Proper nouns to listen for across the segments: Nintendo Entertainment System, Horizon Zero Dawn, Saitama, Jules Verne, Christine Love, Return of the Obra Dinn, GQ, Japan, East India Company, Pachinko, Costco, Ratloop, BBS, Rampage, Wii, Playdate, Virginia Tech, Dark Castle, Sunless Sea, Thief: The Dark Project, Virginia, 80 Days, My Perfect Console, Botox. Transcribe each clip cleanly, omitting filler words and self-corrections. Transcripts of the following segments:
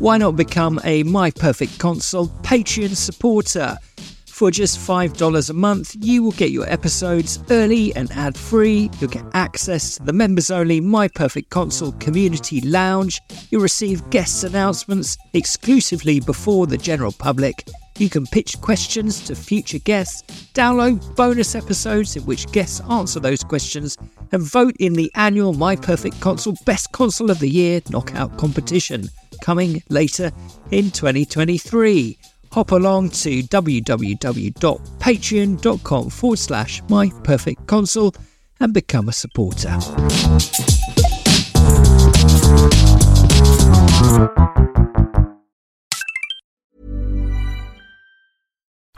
Why not become a My Perfect Console Patreon supporter? For just $5 a month, you will get your episodes early and ad-free, you'll get access to the members-only My Perfect Console community lounge, you'll receive guest announcements exclusively before the general public, you can pitch questions to future guests, download bonus episodes in which guests answer those questions, and vote in the annual My Perfect Console Best Console of the Year knockout competition, coming later in 2023. Hop along to www.patreon.com/myperfectconsole and become a supporter.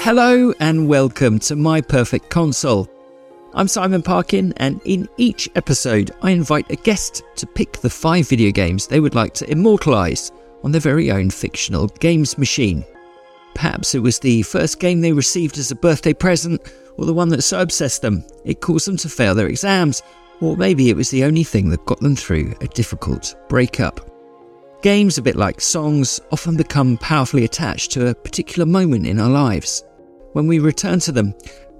Hello and welcome to My Perfect Console. I'm Simon Parkin, and in each episode I invite a guest to pick the 5 video games they would like to immortalise on their very own fictional games machine. Perhaps it was the first game they received as a birthday present, or the one that so obsessed them it caused them to fail their exams, or maybe it was the only thing that got them through a difficult breakup. Games, a bit like songs, often become powerfully attached to a particular moment in our lives. When we return to them,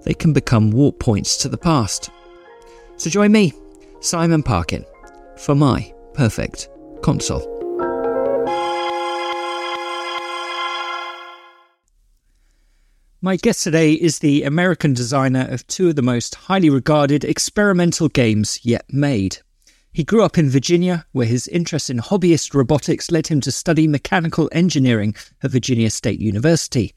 they can become warp points to the past. So join me, Simon Parkin, for My Perfect Console. My guest today is the American designer of 2 of the most highly regarded experimental games yet made. He grew up in Virginia, where his interest in hobbyist robotics led him to study mechanical engineering at Virginia State University.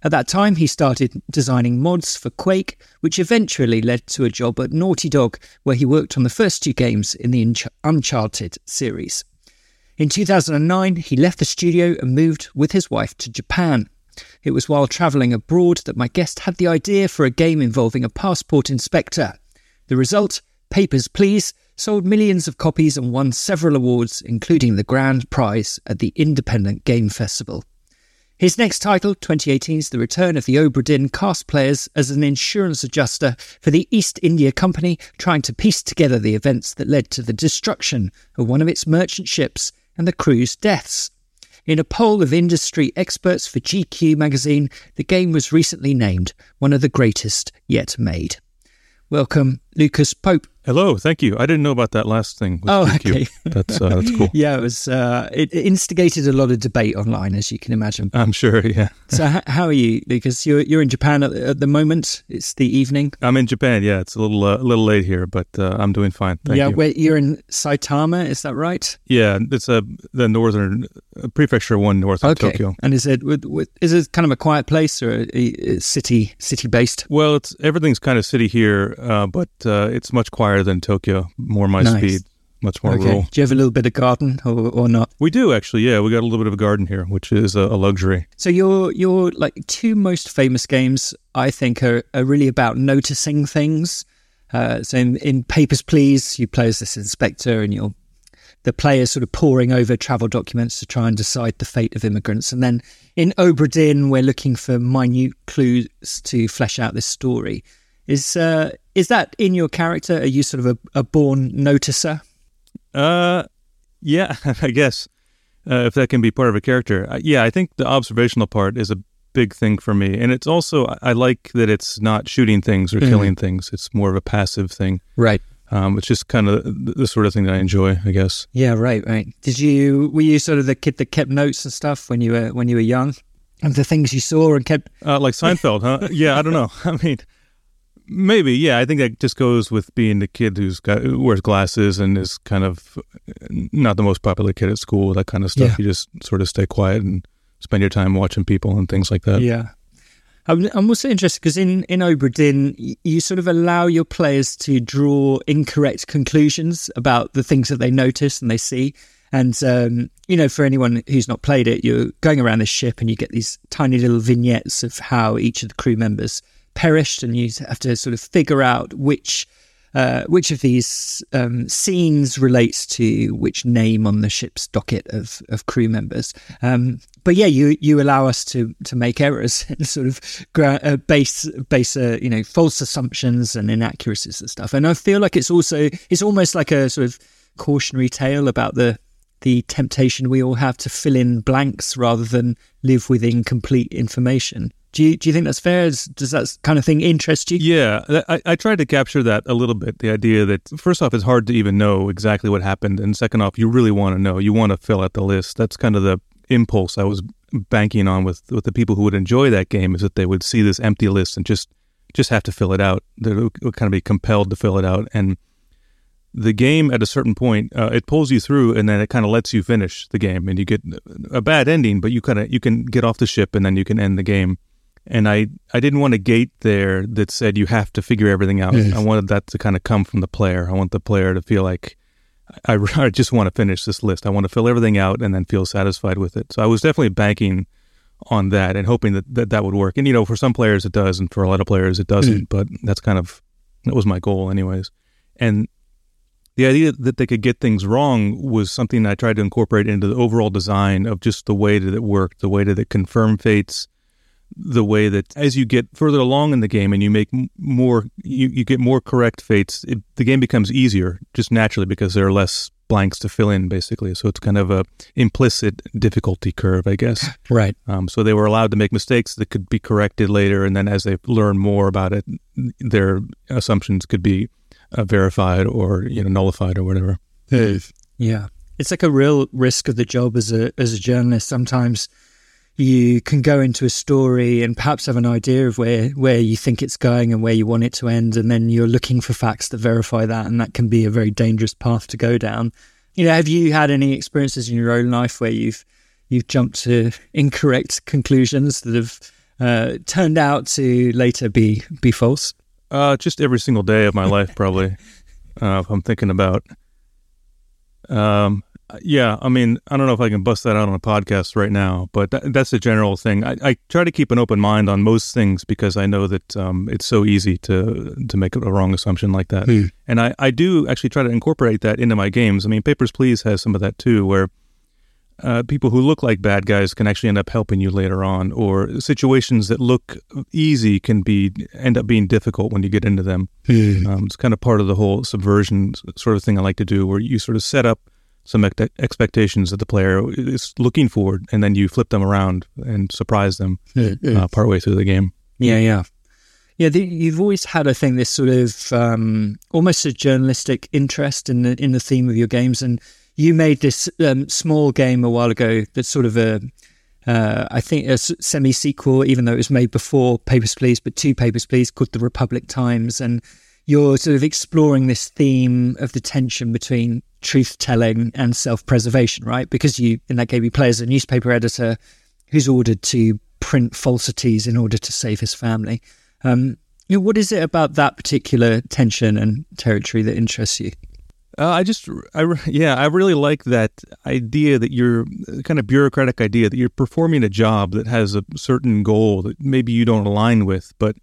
At that time, he started designing mods for Quake, which eventually led to a job at Naughty Dog, where he worked on the first 2 games in the Uncharted series. In 2009, he left the studio and moved with his wife to Japan. It was while travelling abroad that my guest had the idea for a game involving a passport inspector. The result, Papers, Please, sold millions of copies and won several awards, including the grand prize at the Independent Game Festival. His next title, 2018's The Return of the Obra Dinn, cast players as an insurance adjuster for the East India Company, trying to piece together the events that led to the destruction of one of its merchant ships and the crew's deaths. In a poll of industry experts for GQ magazine, the game was recently named one of the greatest yet made. Welcome, Lucas Pope. Hello, thank you. I didn't know about that last thing with GQ. Okay. That's cool. Yeah, it instigated a lot of debate online, as you can imagine. I'm sure, yeah. So how are you, Lucas? You're in Japan at the moment. It's the evening. I'm in Japan, yeah. It's a little late here, but I'm doing fine. Thank you. Yeah, you're in Saitama, is that right? Yeah, it's the northern prefecture one north of Tokyo. And is it kind of a quiet place or a city based? Well, it's everything's kind of city here, but it's much quieter than Tokyo. More my speed. Much more rural. Do you have a little bit of garden or not? We do, actually, yeah. We got a little bit of a garden here, which is a luxury. So your like two most famous games, I think, are really about noticing things. So in Papers, Please, you play as this inspector and you're the player sort of poring over travel documents to try and decide the fate of immigrants. And then in Obra Dinn, we're looking for minute clues to flesh out this story. Is that in your character? Are you sort of a born noticer? Yeah, I guess, if that can be part of a character. Yeah, I think the observational part is a big thing for me. And it's also, I like that it's not shooting things or killing things. It's more of a passive thing. Right. It's just kind of the sort of thing that I enjoy, I guess. Yeah, right. Were you sort of the kid that kept notes and stuff when you were young? And the things you saw and kept... like Seinfeld, huh? Yeah, I don't know. I mean... Maybe, yeah. I think that just goes with being the kid who wears glasses and is kind of not the most popular kid at school, that kind of stuff. Yeah. You just sort of stay quiet and spend your time watching people and things like that. Yeah. I'm also interested because in Obra Dinn, you sort of allow your players to draw incorrect conclusions about the things that they notice and they see. And, for anyone who's not played it, you're going around this ship and you get these tiny little vignettes of how each of the crew members perished, and you have to sort of figure out which of these scenes relates to which name on the ship's docket of crew members. But yeah, you allow us to make errors and sort of base false assumptions and inaccuracies and stuff. And I feel like it's almost like a sort of cautionary tale about the temptation we all have to fill in blanks rather than live with incomplete information. Do you think that's fair? Does that kind of thing interest you? Yeah, I tried to capture that a little bit, the idea that, first off, it's hard to even know exactly what happened, and second off, you really want to know. You want to fill out the list. That's kind of the impulse I was banking on with the people who would enjoy that game, is that they would see this empty list and just have to fill it out. They would kind of be compelled to fill it out, and the game at a certain point, it pulls you through, and then it kind of lets you finish the game, and you get a bad ending, but you can get off the ship, and then you can end the game. And I didn't want a gate there that said you have to figure everything out. Yes. I wanted that to kind of come from the player. I want the player to feel like, I just want to finish this list. I want to fill everything out and then feel satisfied with it. So I was definitely banking on that and hoping that would work. And, for some players it does, and for a lot of players it doesn't. Mm. But that was my goal anyways. And the idea that they could get things wrong was something I tried to incorporate into the overall design of just the way that it worked, the way that it confirmed fates, the way that as you get further along in the game and you make more, you get more correct fates, the game becomes easier just naturally because there are less blanks to fill in, basically. So it's kind of a implicit difficulty curve, I guess. Right. So they were allowed to make mistakes that could be corrected later. And then as they learn more about it, their assumptions could be verified or, nullified or whatever. Yeah. It's like a real risk of the job as a journalist. Sometimes you can go into a story and perhaps have an idea of where you think it's going and where you want it to end, and then you're looking for facts that verify that, and that can be a very dangerous path to go down. Have you had any experiences in your own life where you've jumped to incorrect conclusions that have turned out to later be false? Just every single day of my life, probably, if I'm thinking about. Yeah, I mean, I don't know if I can bust that out on a podcast right now, but that's a general thing. I try to keep an open mind on most things because I know that it's so easy to make a wrong assumption like that. Mm. And I do actually try to incorporate that into my games. I mean, Papers, Please has some of that too, where people who look like bad guys can actually end up helping you later on, or situations that look easy can end up being difficult when you get into them. Mm. It's kind of part of the whole subversion sort of thing I like to do, where you sort of set up some expectations that the player is looking forward, and then you flip them around and surprise them partway through the game. Yeah. You've always had, I think, this sort of almost a journalistic interest in the theme of your games, and you made this small game a while ago that's sort of a semi-sequel, even though it was made before Papers, Please, but to Papers, Please, called The Republic Times, and you're sort of exploring this theme of the tension between truth-telling and self-preservation, right? Because you, in that game, you play as a newspaper editor who's ordered to print falsities in order to save his family. You know, what is it about that particular tension and territory that interests you? I really like that idea that you're, kind of bureaucratic idea that you're performing a job that has a certain goal that maybe you don't align with, but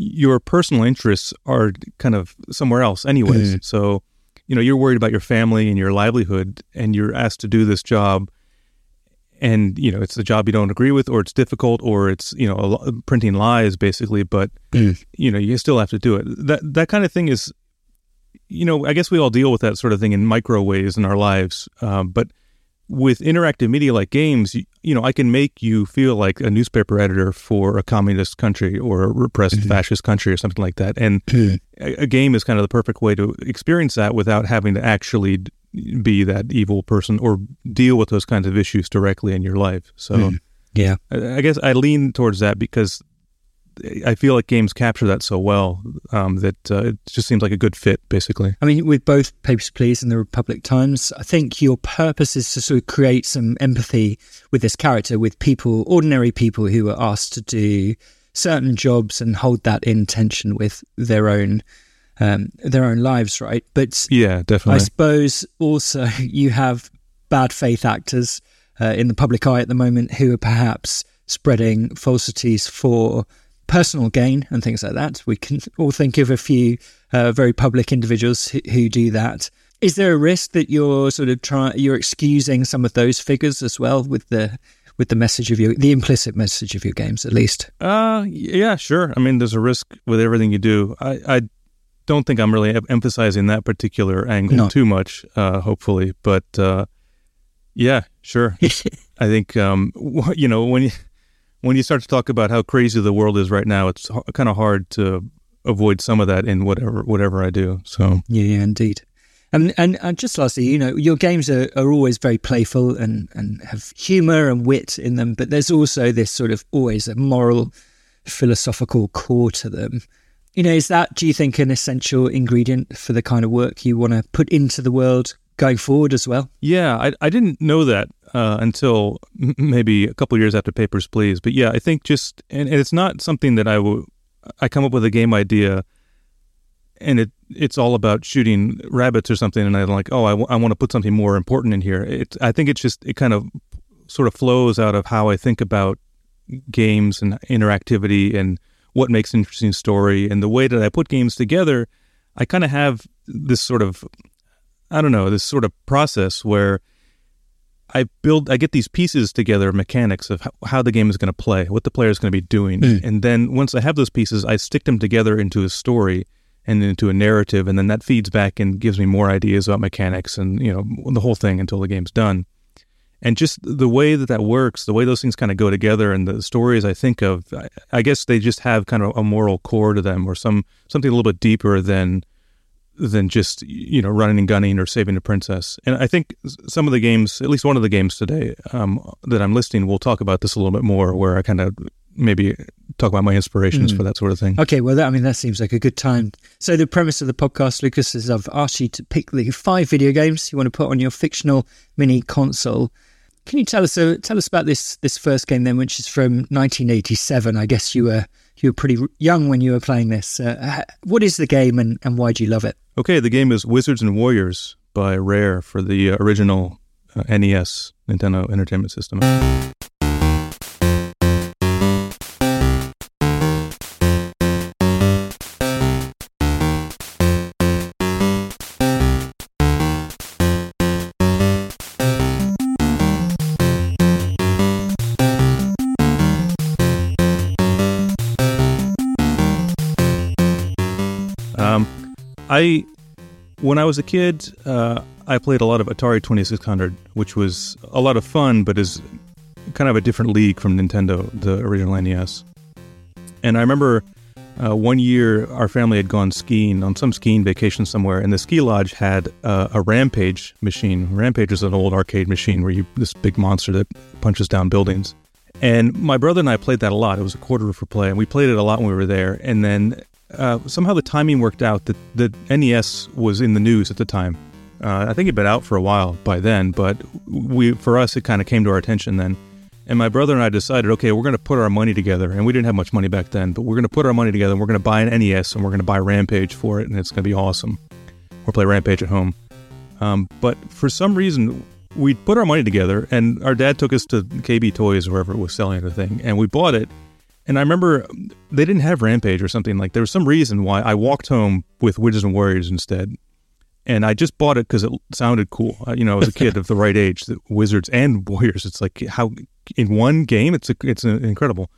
your personal interests are kind of somewhere else anyways. Mm. So, you know, you're worried about your family and your livelihood, and you're asked to do this job, and, you know, it's a job you don't agree with, or it's difficult, or it's, you know, printing lies basically, but, you know, you still have to do it. That kind of thing is, you know, I guess we all deal with that sort of thing in micro ways in our lives. But with interactive media like games, you know, I can make you feel like a newspaper editor for a communist country or a repressed fascist country or something like that. And a game is kind of the perfect way to experience that without having to actually be that evil person or deal with those kinds of issues directly in your life. So yeah, I guess I lean towards that because I feel like games capture that so well, that it just seems like a good fit, basically. I mean, with both Papers, Please and The Republic Times, I think your purpose is to sort of create some empathy with this character, with people, ordinary people who are asked to do certain jobs and hold that in tension with their own lives, right? But yeah, definitely. I suppose also you have bad faith actors in the public eye at the moment who are perhaps spreading falsities for personal gain and things like that. We can all think of a few very public individuals who do that. Is there a risk that you're sort of you're excusing some of those figures as well with the message of the implicit message of your games, at least? Yeah, sure. I mean, there's a risk with everything you do. I don't think I'm really emphasizing that particular angle too much, hopefully, but yeah, sure. I think, you know, when you start to talk about how crazy the world is right now, it's kind of hard to avoid some of that in whatever I do. So yeah, indeed. And just lastly, you know, your games are always very playful and have humor and wit in them, but there's also this sort of always a moral, philosophical core to them. You know, is that, do you think, an essential ingredient for the kind of work you want to put into the world going forward as well? Yeah, I didn't know that until maybe a couple of years after Papers, Please. But yeah, I think just, and it's not something that I come up with a game idea and it's all about shooting rabbits or something, and I'm like, I want to put something more important in here. I think it's just, it kind of sort of flows out of how I think about games and interactivity and what makes an interesting story. And the way that I put games together, I kind of have this sort of, I don't know, this sort of process where I get these pieces together, mechanics of how the game is going to play, what the player is going to be doing. And then once I have those pieces, I stick them together into a story and into a narrative. And then that feeds back and gives me more ideas about mechanics and, you know, the whole thing until the game's done. And just the way that works, the way those things kind of go together and the stories I think of, I guess they just have kind of a moral core to them, or something a little bit deeper than just, you know, running and gunning or saving a princess. And I think some of the games, at least one of the games today that I'm listing, we'll talk about this a little bit more, where I kind of maybe talk about my inspirations for that sort of thing. Okay, well, that seems like a good time. So the premise of the podcast, Lucas, is I've asked you to pick the 5 video games you want to put on your fictional mini console. Can you tell us about this first game then, which is from 1987? I guess you were pretty young when you were playing this. What is the game and why do you love it? Okay, the game is Wizards and Warriors by Rare for the original NES, Nintendo Entertainment System. When I was a kid, I played a lot of Atari 2600, which was a lot of fun, but is kind of a different league from Nintendo, the original NES. And I remember one year our family had gone skiing on some skiing vacation somewhere, and the ski lodge had a Rampage machine. Rampage is an old arcade machine where this big monster that punches down buildings. And my brother and I played that a lot. It was a quarter for play, and we played it a lot when we were there. And then somehow the timing worked out that the NES was in the news at the time, I think it'd been out for a while by then, but for us, it kind of came to our attention then. And my brother and I decided, okay, we're going to put our money together. And we didn't have much money back then, but we're going to put our money together and we're going to buy an NES and we're going to buy Rampage for it. And it's going to be awesome. We'll play Rampage at home. But for some reason, we put our money together and our dad took us to KB Toys or wherever it was selling the thing. And we bought it. And I remember they didn't have Rampage or something. Like, there was some reason why I walked home with Wizards and Warriors instead. And I just bought it because it sounded cool. You know, I was a kid of the right age. The Wizards and Warriors. It's like, how in one game, it's incredible.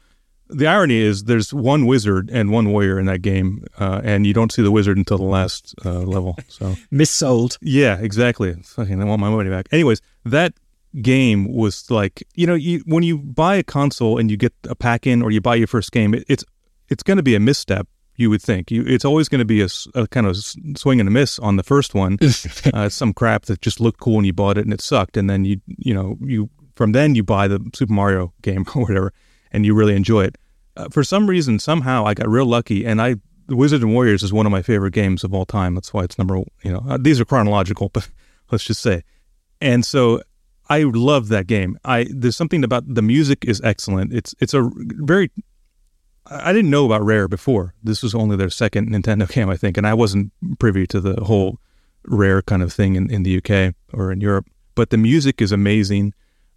The irony is there's one wizard and one warrior in that game, and you don't see the wizard until the last level. So missold. Yeah, exactly. Fucking, I want my money back. Anyways, that game was like, you know, when you buy a console and you get a pack in or you buy your first game, it's going to be a misstep. You would think it's always going to be a kind of swing and a miss on the first one. Some crap that just looked cool and you bought it and it sucked, and then you from then you buy the Super Mario game or whatever, and you really enjoy it. For some reason, somehow I got real lucky, and Wizards and Warriors is one of my favorite games of all time. That's why it's number one. You know, these are chronological, but let's just say. And so I love that game. There's something about the music is excellent. It's a very I didn't know about Rare before. This was only their second Nintendo game, I think, and I wasn't privy to the whole Rare kind of thing in the UK or in Europe. But the music is amazing.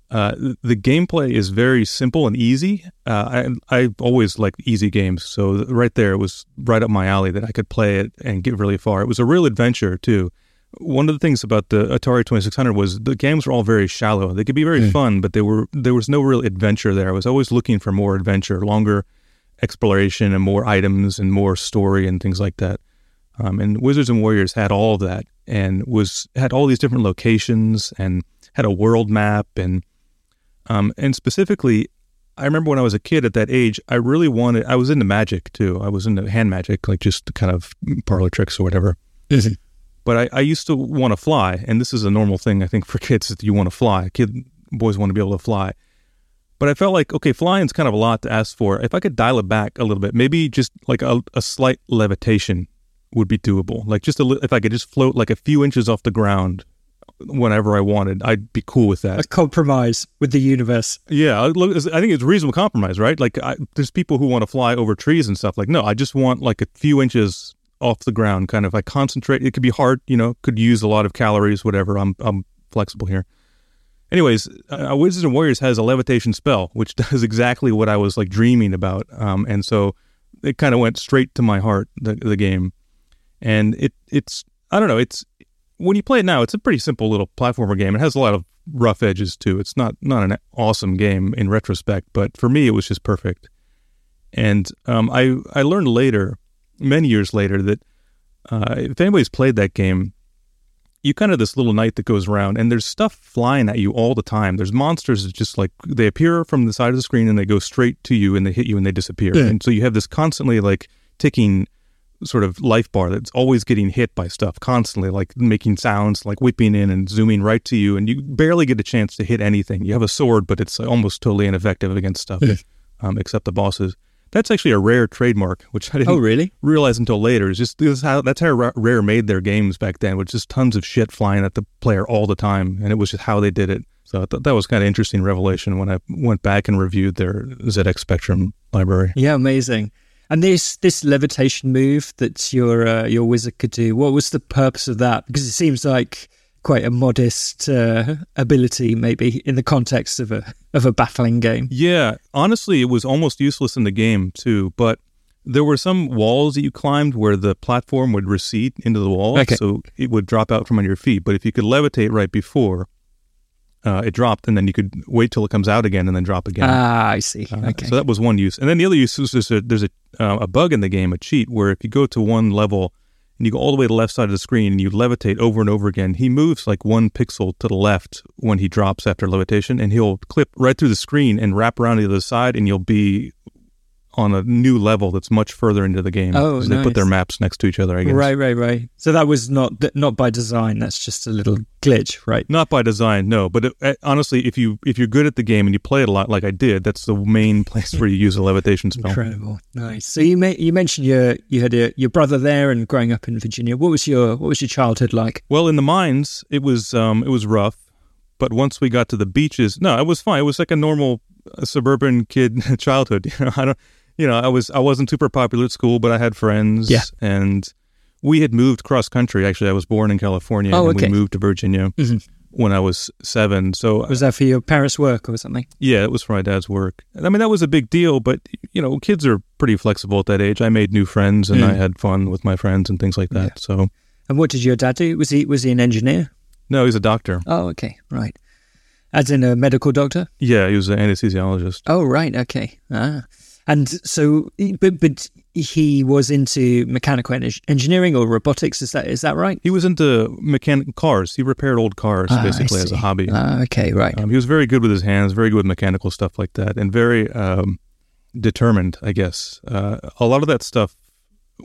The gameplay is very simple and easy. I always liked easy games, so right there it was right up my alley that I could play it and get really far. It was a real adventure, too. One of the things about the Atari 2600 was the games were all very shallow. They could be very fun, but there was no real adventure there. I was always looking for more adventure, longer exploration and more items and more story and things like that. And Wizards and Warriors had all of that and had all these different locations and had a world map. And specifically, I remember when I was a kid at that age, I was into magic too. I was into hand magic, like just kind of parlor tricks or whatever. Easy. But I used to want to fly. And this is a normal thing, I think, for kids that you want to fly. Boys want to be able to fly. But I felt like, okay, flying's kind of a lot to ask for. If I could dial it back a little bit, maybe just like a slight levitation would be doable. Like if I could just float like a few inches off the ground whenever I wanted, I'd be cool with that. A compromise with the universe. Yeah, I think it's a reasonable compromise, right? Like there's people who want to fly over trees and stuff. Like, no, I just want like a few inches off the ground. Kind of, I concentrate. It could be hard, you know, could use a lot of calories, whatever. I'm flexible here. Anyways, Wizards and Warriors has a levitation spell, which does exactly what I was like dreaming about, and so it kind of went straight to my heart. The game, and it's I don't know. It's when you play it now, it's a pretty simple little platformer game. It has a lot of rough edges too. It's not an awesome game in retrospect, but for me, it was just perfect. And I learned later, many years later, that if anybody's played that game, you kind of this little knight that goes around, and there's stuff flying at you all the time. There's monsters that just like they appear from the side of the screen and they go straight to you and they hit you and they disappear. Yeah. And so you have this constantly like ticking sort of life bar that's always getting hit by stuff constantly, like making sounds, like whipping in and zooming right to you. And you barely get a chance to hit anything. You have a sword, but it's almost totally ineffective against stuff, except the bosses. That's actually a Rare trademark, which I didn't realize until later. It's just that's how Rare made their games back then, which is tons of shit flying at the player all the time, and it was just how they did it. So I thought that was kind of interesting revelation when I went back and reviewed their ZX Spectrum library. Yeah, amazing. And this levitation move that your wizard could do, what was the purpose of that? Because it seems like quite a modest ability, maybe, in the context of a battling game. Yeah, honestly, it was almost useless in the game, too, but there were some walls that you climbed where the platform would recede into the wall, so it would drop out from under your feet, but if you could levitate right before, it dropped, and then you could wait till it comes out again and then drop again. Ah, I see. Okay. So that was one use. And then the other use is there's a bug in the game, a cheat, where if you go to one level, and you go all the way to the left side of the screen, and you levitate over and over again. He moves like one pixel to the left when he drops after levitation, and he'll clip right through the screen and wrap around to the other side, and you'll be on a new level that's much further into the game. Oh, so nice. They put their maps next to each other, I guess. Right. So that was not by design. That's just a little glitch, right? Not by design, no. But honestly, if you're good at the game and you play it a lot, like I did, that's the main place where you use a levitation spell. Incredible, nice. So you mentioned you had your brother there and growing up in Virginia. What was your childhood like? Well, in the mines, it was rough, but once we got to the beaches, no, it was fine. It was like a normal suburban kid childhood. I wasn't super popular at school, but I had friends. Yeah. And we had moved cross country. Actually, I was born in California, and we moved to Virginia when I was 7. So was that for your parents' work or something? Yeah, it was for my dad's work. I mean, that was a big deal, but kids are pretty flexible at that age. I made new friends and I had fun with my friends and things like that. Yeah. So. And what did your dad do? Was he an engineer? No, he's a doctor. Oh, okay, right. As in a medical doctor? Yeah, he was an anesthesiologist. Oh, right, okay. Ah. And so, but he was into mechanical engineering or robotics, is that right? He was into mechanical cars. He repaired old cars, basically, as a hobby. Okay, right. He was very good with his hands, very good with mechanical stuff like that, and very determined, I guess. A lot of that stuff,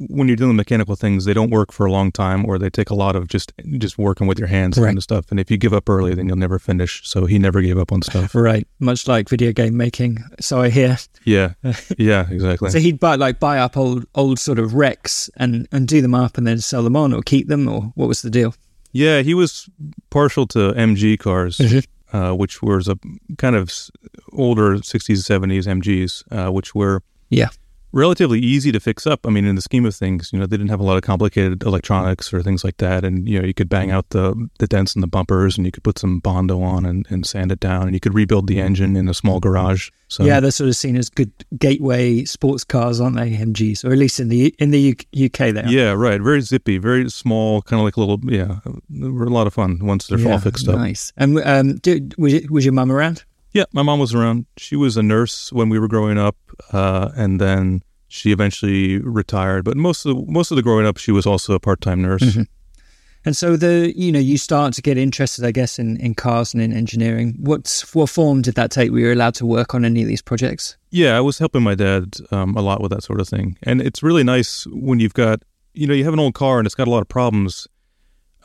when you're dealing with mechanical things, they don't work for a long time, or they take a lot of just working with your hands kind of stuff. And if you give up early, then you'll never finish. So he never gave up on stuff. Right. Much like video game making. So I hear. Yeah. Yeah, exactly. So he'd buy up old sort of wrecks and do them up and then sell them on or keep them, or what was the deal? Yeah, he was partial to MG cars, which was a kind of older 60s, 70s MGs, which were... Yeah. Relatively easy to fix up. I mean, in the scheme of things, they didn't have a lot of complicated electronics or things like that. And, you could bang out the dents in the bumpers, and you could put some Bondo on and sand it down, and you could rebuild the engine in a small garage. So yeah, they're sort of seen as good gateway sports cars, aren't they, MGs? Or at least in the UK they are. Yeah, right. Very zippy, very small, kind of like a little, they were a lot of fun once they're all fixed up. Nice. And was your mum around? Yeah, my mom was around. She was a nurse when we were growing up, and then she eventually retired. But most of the growing up, she was also a part-time nurse. Mm-hmm. And so you start to get interested, I guess, in cars and in engineering. What form did that take? Were you allowed to work on any of these projects? Yeah, I was helping my dad a lot with that sort of thing. And it's really nice when you've got, you have an old car and it's got a lot of problems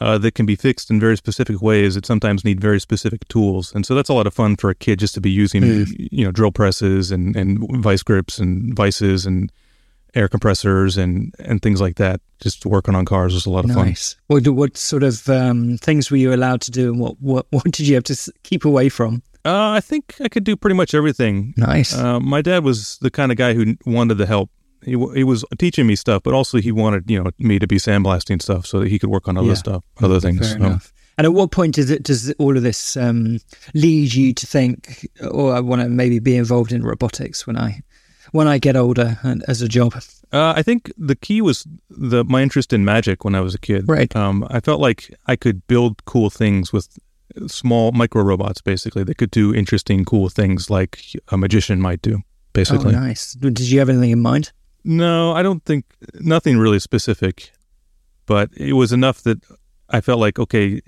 that can be fixed in very specific ways that sometimes need very specific tools. And so that's a lot of fun for a kid just to be using, drill presses and vice grips and vices and air compressors and things like that. Just working on cars was a lot of fun. Nice. What sort of things were you allowed to do, and what did you have to keep away from? I think I could do pretty much everything. Nice. My dad was the kind of guy who wanted the help. He was teaching me stuff, but also he wanted me to be sandblasting stuff so that he could work on other stuff, other things. Fair enough. And at what point does all of this lead you to think, oh, I want to maybe be involved in robotics when I get older and as a job? I think the key was my interest in magic when I was a kid. Right. I felt like I could build cool things with small micro robots, basically. They could do interesting, cool things like a magician might do, basically. Oh, nice. Did you have anything in mind? No, I don't think, nothing really specific, but it was enough that I felt like, okay,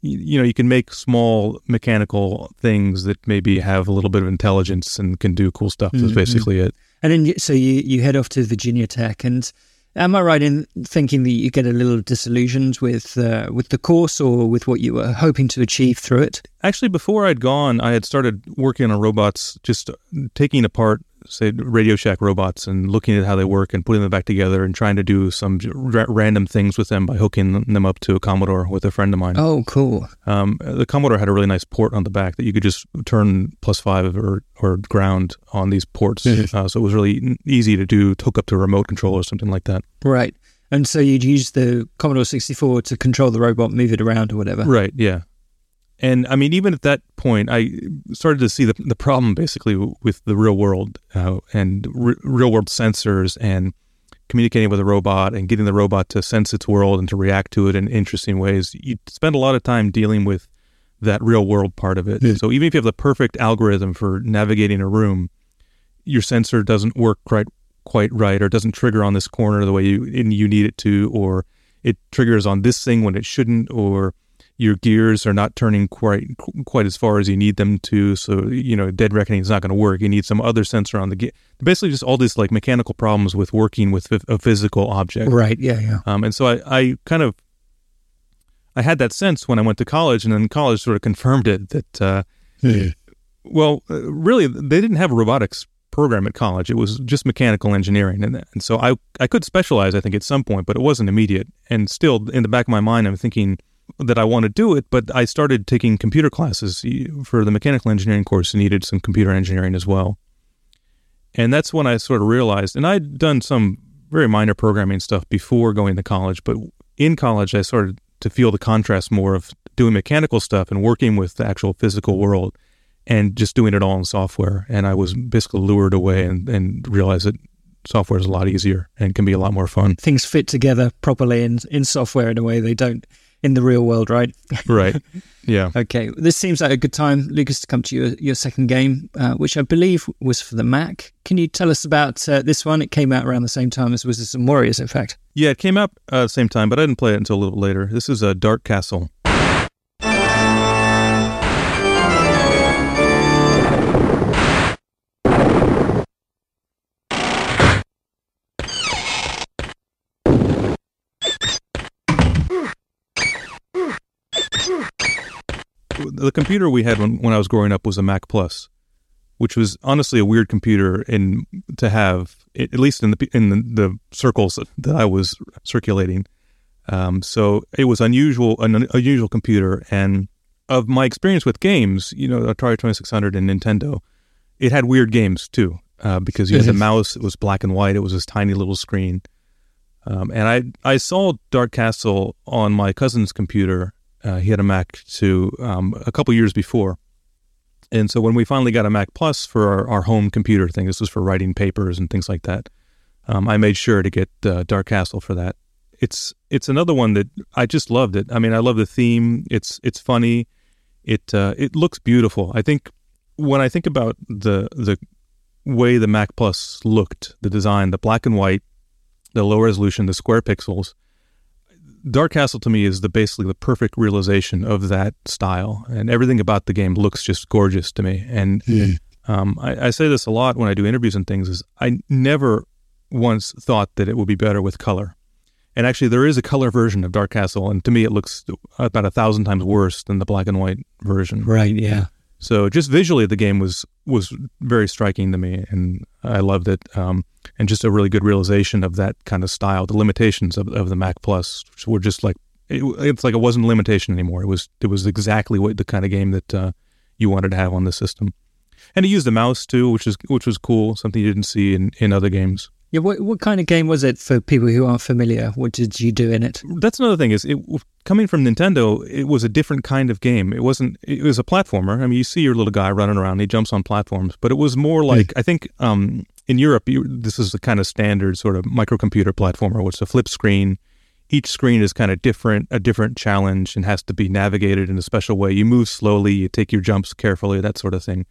you can make small mechanical things that maybe have a little bit of intelligence and can do cool stuff. That's basically it. And then, so you head off to Virginia Tech, and am I right in thinking that you get a little disillusioned with the course or with what you were hoping to achieve through it? Actually, before I'd gone, I had started working on robots, just taking apart, say, Radio Shack robots and looking at how they work and putting them back together and trying to do some random things with them by hooking them up to a Commodore with a friend of mine. Oh, cool. The Commodore had a really nice port on the back that you could just turn +5 or ground on these ports. So it was really easy to hook up to a remote control or something like that. Right. And so you'd use the Commodore 64 to control the robot, move it around or whatever. Right, yeah. And I mean, even at that point, I started to see the problem basically with the real world and real world sensors and communicating with a robot and getting the robot to sense its world and to react to it in interesting ways. You spend a lot of time dealing with that real world part of it. Yeah. So even if you have the perfect algorithm for navigating a room, your sensor doesn't work quite right, or doesn't trigger on this corner the way you need it to, or it triggers on this thing when it shouldn't, or your gears are not turning quite as far as you need them to. So, Dead Reckoning is not going to work. You need some other sensor on the gear. Basically just all these mechanical problems with working with a physical object. Right. Yeah. Yeah. And so I had that sense when I went to college, and then college sort of confirmed it that, well, really they didn't have a robotics program at college. It was just mechanical engineering. And so I could specialize, I think, at some point, but it wasn't immediate. And still in the back of my mind, I'm thinking that I want to do it, but I started taking computer classes for the mechanical engineering course and needed some computer engineering as well. And that's when I sort of realized, and I'd done some very minor programming stuff before going to college, but in college I started to feel the contrast more of doing mechanical stuff and working with the actual physical world and just doing it all in software. And I was basically lured away and realized that software is a lot easier and can be a lot more fun. Things fit together properly in software in a way they don't in the real world, right? Right. Yeah. Okay. This seems like a good time, Lucas, to come to your second game, which I believe was for the Mac. Can you tell us about this one? It came out around the same time as Wizards and Warriors, in fact. Yeah, it came out at the same time, but I didn't play it until a little later. This is Dark Castle. The computer we had when I was growing up was a Mac Plus, which was honestly a weird computer to have, at least in the circles that I was circulating. So it was an unusual computer. And of my experience with games, Atari 2600 and Nintendo, it had weird games too, because you had the mouse. It was black and white. It was this tiny little screen. And I saw Dark Castle on my cousin's computer. He had a Mac too a couple years before. And so when we finally got a Mac Plus for our home computer thing, this was for writing papers and things like that, I made sure to get Dark Castle for that. It's another one that I just loved it. I mean, I love the theme. It's funny. It looks beautiful. I think when I think about the way the Mac Plus looked, the design, the black and white, the low resolution, the square pixels, Dark Castle to me is basically the perfect realization of that style, and everything about the game looks just gorgeous to me. And I say this a lot when I do interviews and things: is I never once thought that it would be better with color. And actually, there is a color version of Dark Castle, and to me, it looks about 1,000 times worse than the black and white version. Right? Yeah. So just visually, the game was very striking to me, and I loved it. And just a really good realization of that kind of style. The limitations of the Mac Plus were just it wasn't a limitation anymore. It was exactly the kind of game that you wanted to have on the system. And it used a mouse too, which was cool. Something you didn't see in other games. Yeah. What kind of game was it for people who aren't familiar? What did you do in it? That's another thing. Coming from Nintendo, it was a different kind of game. It was a platformer. I mean, you see your little guy running around. He jumps on platforms, but it was more like I think. In Europe, this is the kind of standard sort of microcomputer platformer, which is a flip screen. Each screen is kind of a different challenge and has to be navigated in a special way. You move slowly, you take your jumps carefully, that sort of thing.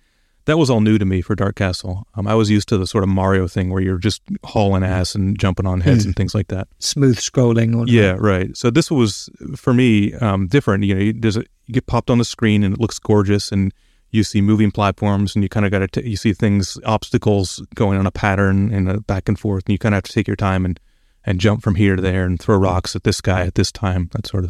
That was all new to me for Dark Castle. I was used to the sort of Mario thing where you're just hauling ass and jumping on heads and things like that. Smooth scrolling. Yeah, right. So this was, for me, different. You get popped on the screen and it looks gorgeous, and you see moving platforms, and you kind of got to, you see things, obstacles going on a pattern and back and forth, and you kind of have to take your time and jump from here to there and throw rocks at this guy at this time, that sort of.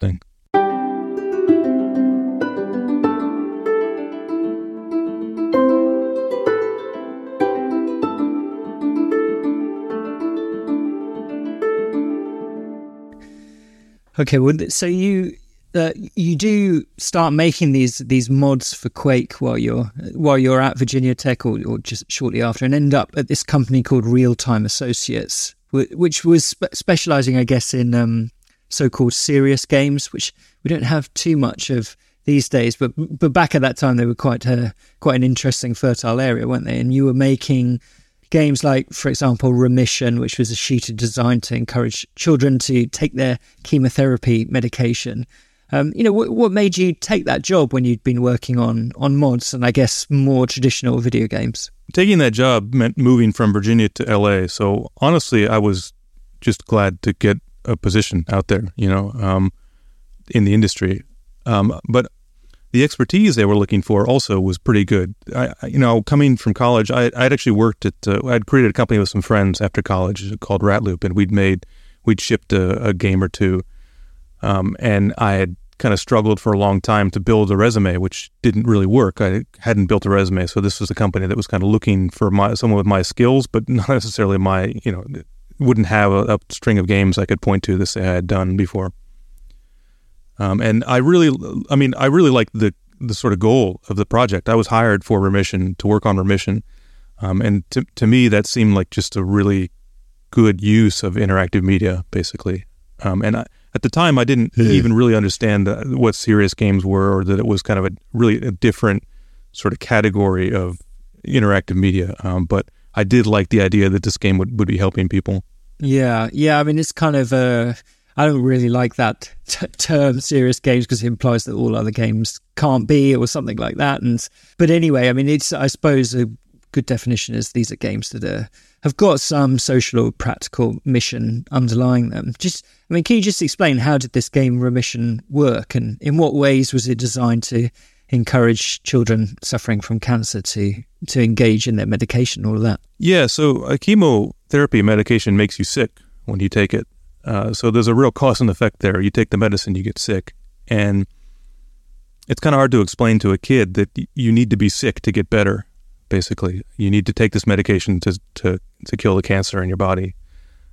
Thing. Okay, well, so you do start making these mods for Quake while you're at Virginia Tech or just shortly after, and end up at this company called Real Time Associates, which was specializing, I guess, in so-called serious games, which we don't have too much of these days. But back at that time, they were quite an interesting, fertile area, weren't they? And you were making games like, for example, Remission, which was a shooter designed to encourage children to take their chemotherapy medication. What made you take that job when you'd been working on mods and, I guess, more traditional video games? Taking that job meant moving from Virginia to LA. So honestly, I was just glad to get a position out there, in the industry. But the expertise they were looking for also was pretty good. I coming from college, I'd actually worked at, I'd created a company with some friends after college called Ratloop, and we'd shipped a game or two. And I had kind of struggled for a long time to build a resume, which didn't really work. I hadn't built a resume. So this was a company that was kind of looking for someone with my skills, but not necessarily wouldn't have a string of games I could point to that I had done before. And I really liked the sort of goal of the project. I was hired for Remission to work on Remission. And to me, that seemed like just a really good use of interactive media, basically. At the time, I didn't even really understand what serious games were, or that it was kind of a different sort of category of interactive media. But I did like the idea that this game would be helping people. Yeah. I mean, it's kind of I don't really like that term, serious games, because it implies that all other games can't be, or something like that. But anyway, I mean, it's, I suppose, a good definition is these are games that have got some social or practical mission underlying them. Can you just explain, how did this game Remission work, and in what ways was it designed to encourage children suffering from cancer to engage in their medication, all of that? Yeah, so a chemotherapy medication makes you sick when you take it. So there's a real cause and effect there. You take the medicine, you get sick. And it's kind of hard to explain to a kid that you need to be sick to get better. Basically, you need to take this medication to kill the cancer in your body,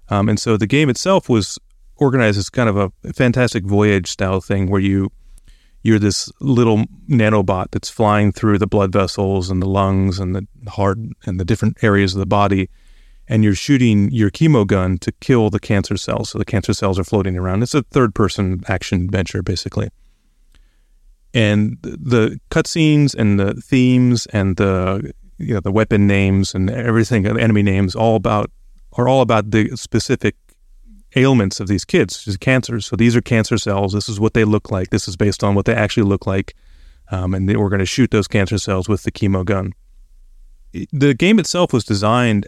and so the game itself was organized as kind of a Fantastic Voyage style thing, where you're this little nanobot that's flying through the blood vessels and the lungs and the heart and the different areas of the body, and you're shooting your chemo gun to kill the cancer cells. So the cancer cells are floating around. It's a third-person action adventure, basically. And the cutscenes and the themes and the weapon names and everything, the enemy names, are all about the specific ailments of these kids, which is cancers. So these are cancer cells. This is what they look like. This is based on what they actually look like. And we're going to shoot those cancer cells with the chemo gun. The game itself was designed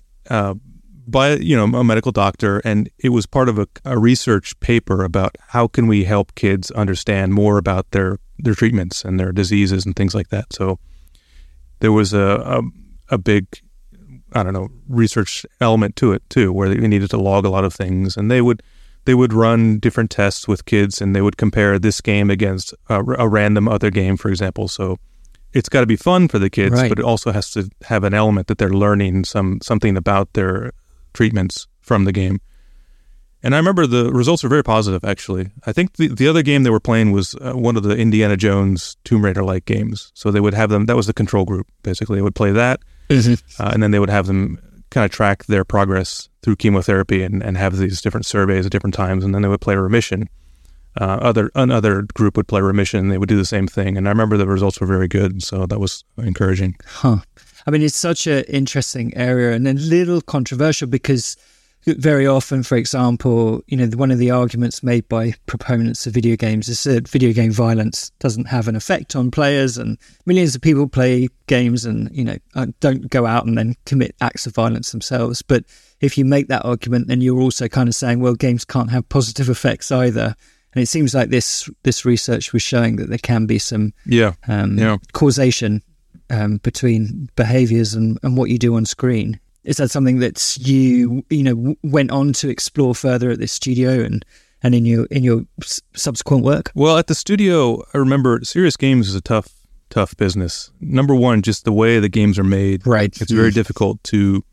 by a medical doctor, and it was part of a research paper about how can we help kids understand more about their treatments and their diseases and things like that. So there was a big, research element to it too, where they needed to log a lot of things, and they would run different tests with kids, and they would compare this game against a random other game, for example. So it's got to be fun for the kids, right, but it also has to have an element that they're learning something about their treatments from the game. And I remember the results were very positive, actually. I think the other game they were playing was one of the Indiana Jones Tomb Raider-like games. So they would have them, that was the control group, basically. They would play that, and then they would have them kind of track their progress through chemotherapy and have these different surveys at different times, and then they would play Remission. Another group would play Remission, and they would do the same thing. And I remember the results were very good, so that was encouraging. Huh. I mean, it's such an interesting area, and a little controversial, because very often, for example, one of the arguments made by proponents of video games is that video game violence doesn't have an effect on players, and millions of people play games and, don't go out and then commit acts of violence themselves. But if you make that argument, then you're also kind of saying, well, games can't have positive effects either. And it seems like this research was showing that there can be some causation between behaviors and what you do on screen. Is that something that you went on to explore further at this studio and in your subsequent work? Well, at the studio, I remember serious games is a tough business. Number one, just the way the games are made. Right. It's very difficult to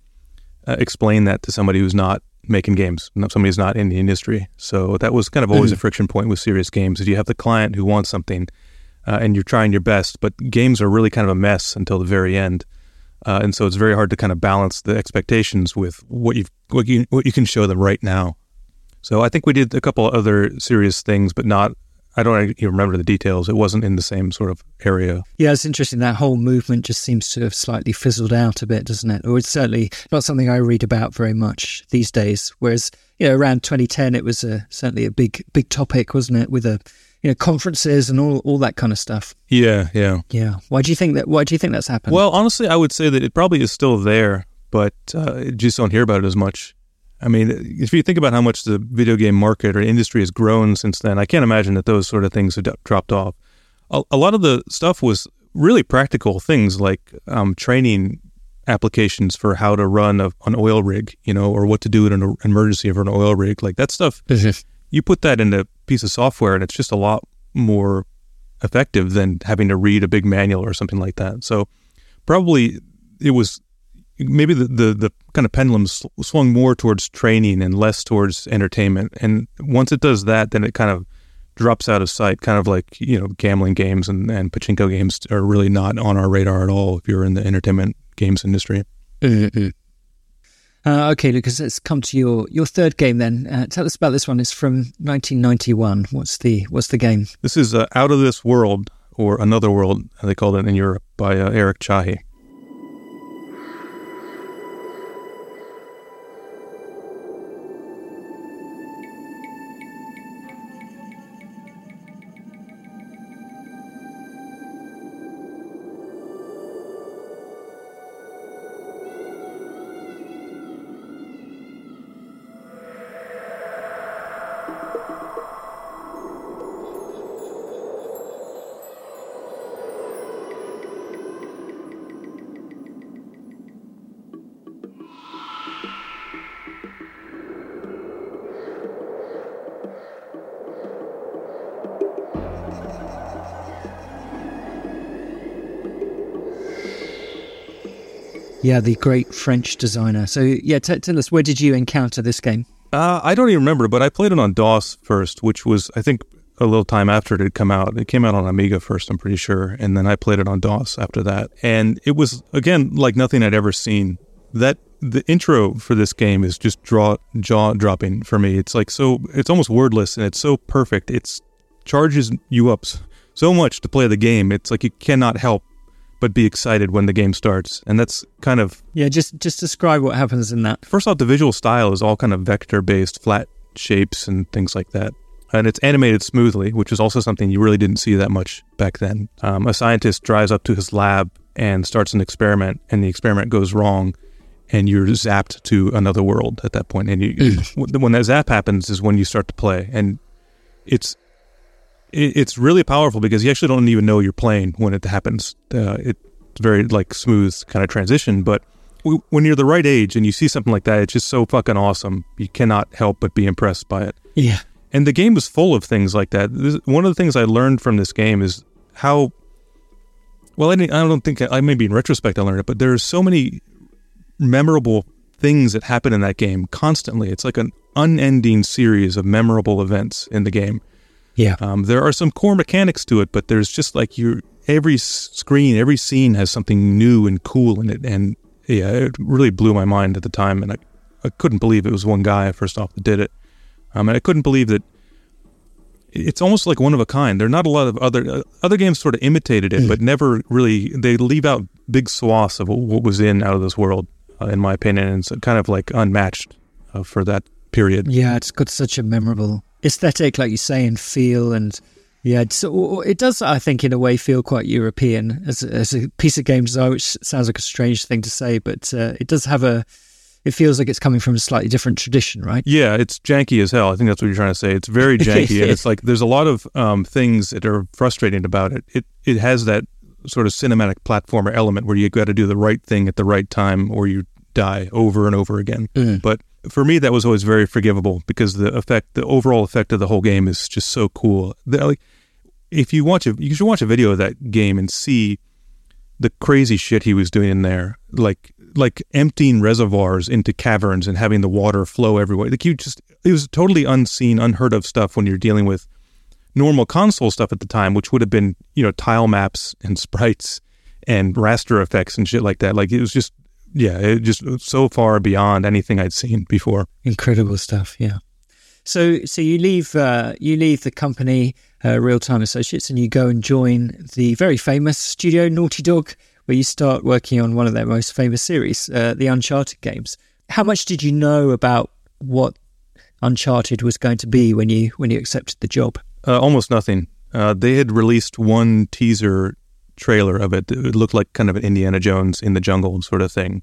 explain that to somebody who's not making games, somebody who's not in the industry. So that was kind of always a friction point with serious games. You have the client who wants something and you're trying your best, but games are really kind of a mess until the very end. And so it's very hard to kind of balance the expectations with what you can show them right now. So I think we did a couple of other serious things, but I don't even remember the details. It wasn't in the same sort of area. Yeah, it's interesting. That whole movement just seems to have slightly fizzled out a bit, doesn't it? Or it's certainly not something I read about very much these days. Whereas, around 2010, it was certainly a big topic, wasn't it? With conferences and all that kind of stuff. Yeah, yeah, yeah. Why do you think that's happened? Well, honestly, I would say that it probably is still there, but you just don't hear about it as much. I mean, if you think about how much the video game market or industry has grown since then, I can't imagine that those sort of things have dropped off. A lot of the stuff was really practical things like training applications for how to run an oil rig, or what to do in an emergency for an oil rig. Like that stuff, you put that in a piece of software and it's just a lot more effective than having to read a big manual or something like that. So probably it was... Maybe the kind of pendulum swung more towards training and less towards entertainment. And once it does that, then it kind of drops out of sight, kind of like, gambling games and pachinko games are really not on our radar at all if you're in the entertainment games industry. Okay, Lucas, let's come to your third game then. Tell us about this one. It's from 1991. What's the game? This is Out of This World, or Another World, they called it in Europe, by Eric Chahi. Yeah, the great French designer. So, yeah, tell us, where did you encounter this game? I don't even remember, but I played it on DOS first, which was, I think, a little time after it had come out. It came out on Amiga first, I'm pretty sure, and then I played it on DOS after that. And it was, again, like nothing I'd ever seen. The intro for this game is just jaw-dropping for me. It's like so, it's almost wordless, and it's so perfect. It charges you up so much to play the game. It's like you cannot help but be excited when the game starts. And that's kind of... Yeah, just describe what happens in that. First off, the visual style is all kind of vector-based, flat shapes and things like that. And it's animated smoothly, which is also something you really didn't see that much back then. A scientist drives up to his lab and starts an experiment, and the experiment goes wrong, and you're zapped to another world at that point. And when that zap happens is when you start to play. And it's really powerful because you actually don't even know you're playing when it happens. It's very like smooth kind of transition, but when you're the right age and you see something like that, it's just so fucking awesome. You cannot help but be impressed by it. Yeah. And the game was full of things like that. One of the things I learned from this game is how... Well, maybe in retrospect I learned it, but there are so many memorable things that happen in that game constantly. It's like an unending series of memorable events in the game. Yeah, there are some core mechanics to it, but there's just like every scene has something new and cool in it, and yeah, it really blew my mind at the time, and I couldn't believe it was one guy first off that did it, and I couldn't believe that it's almost like one of a kind. There are not a lot of other games sort of imitated it, but never really. They leave out big swaths of what was in Out of This World, in my opinion, and it's kind of like unmatched for that period. Yeah, it's got such a memorable aesthetic, like you say, and feel, and yeah, it does, I think, in a way feel quite European as a piece of game design, which sounds like a strange thing to say, but it does have it feels like it's coming from a slightly different tradition, right? Yeah, it's janky as hell. I think that's what you're trying to say. It's very janky, and it's like there's a lot of things that are frustrating about it. It has that sort of cinematic platformer element where you got to do the right thing at the right time or you die over and over again. Mm. But for me, that was always very forgivable because the overall effect of the whole game is just so cool. If you watch it, you should watch a video of that game and see the crazy shit he was doing in there, like emptying reservoirs into caverns and having the water flow everywhere. It was totally unseen, unheard of stuff when you're dealing with normal console stuff at the time, which would have been, tile maps and sprites and raster effects and shit like that. Like, it was just, so far beyond anything I'd seen before. Incredible stuff, yeah. So you leave the company, Real Time Associates, and you go and join the very famous studio Naughty Dog, where you start working on one of their most famous series, the Uncharted games. How much did you know about what Uncharted was going to be when you accepted the job? Almost nothing. They had released one teaser trailer of it. It looked like kind of an Indiana Jones in the jungle sort of thing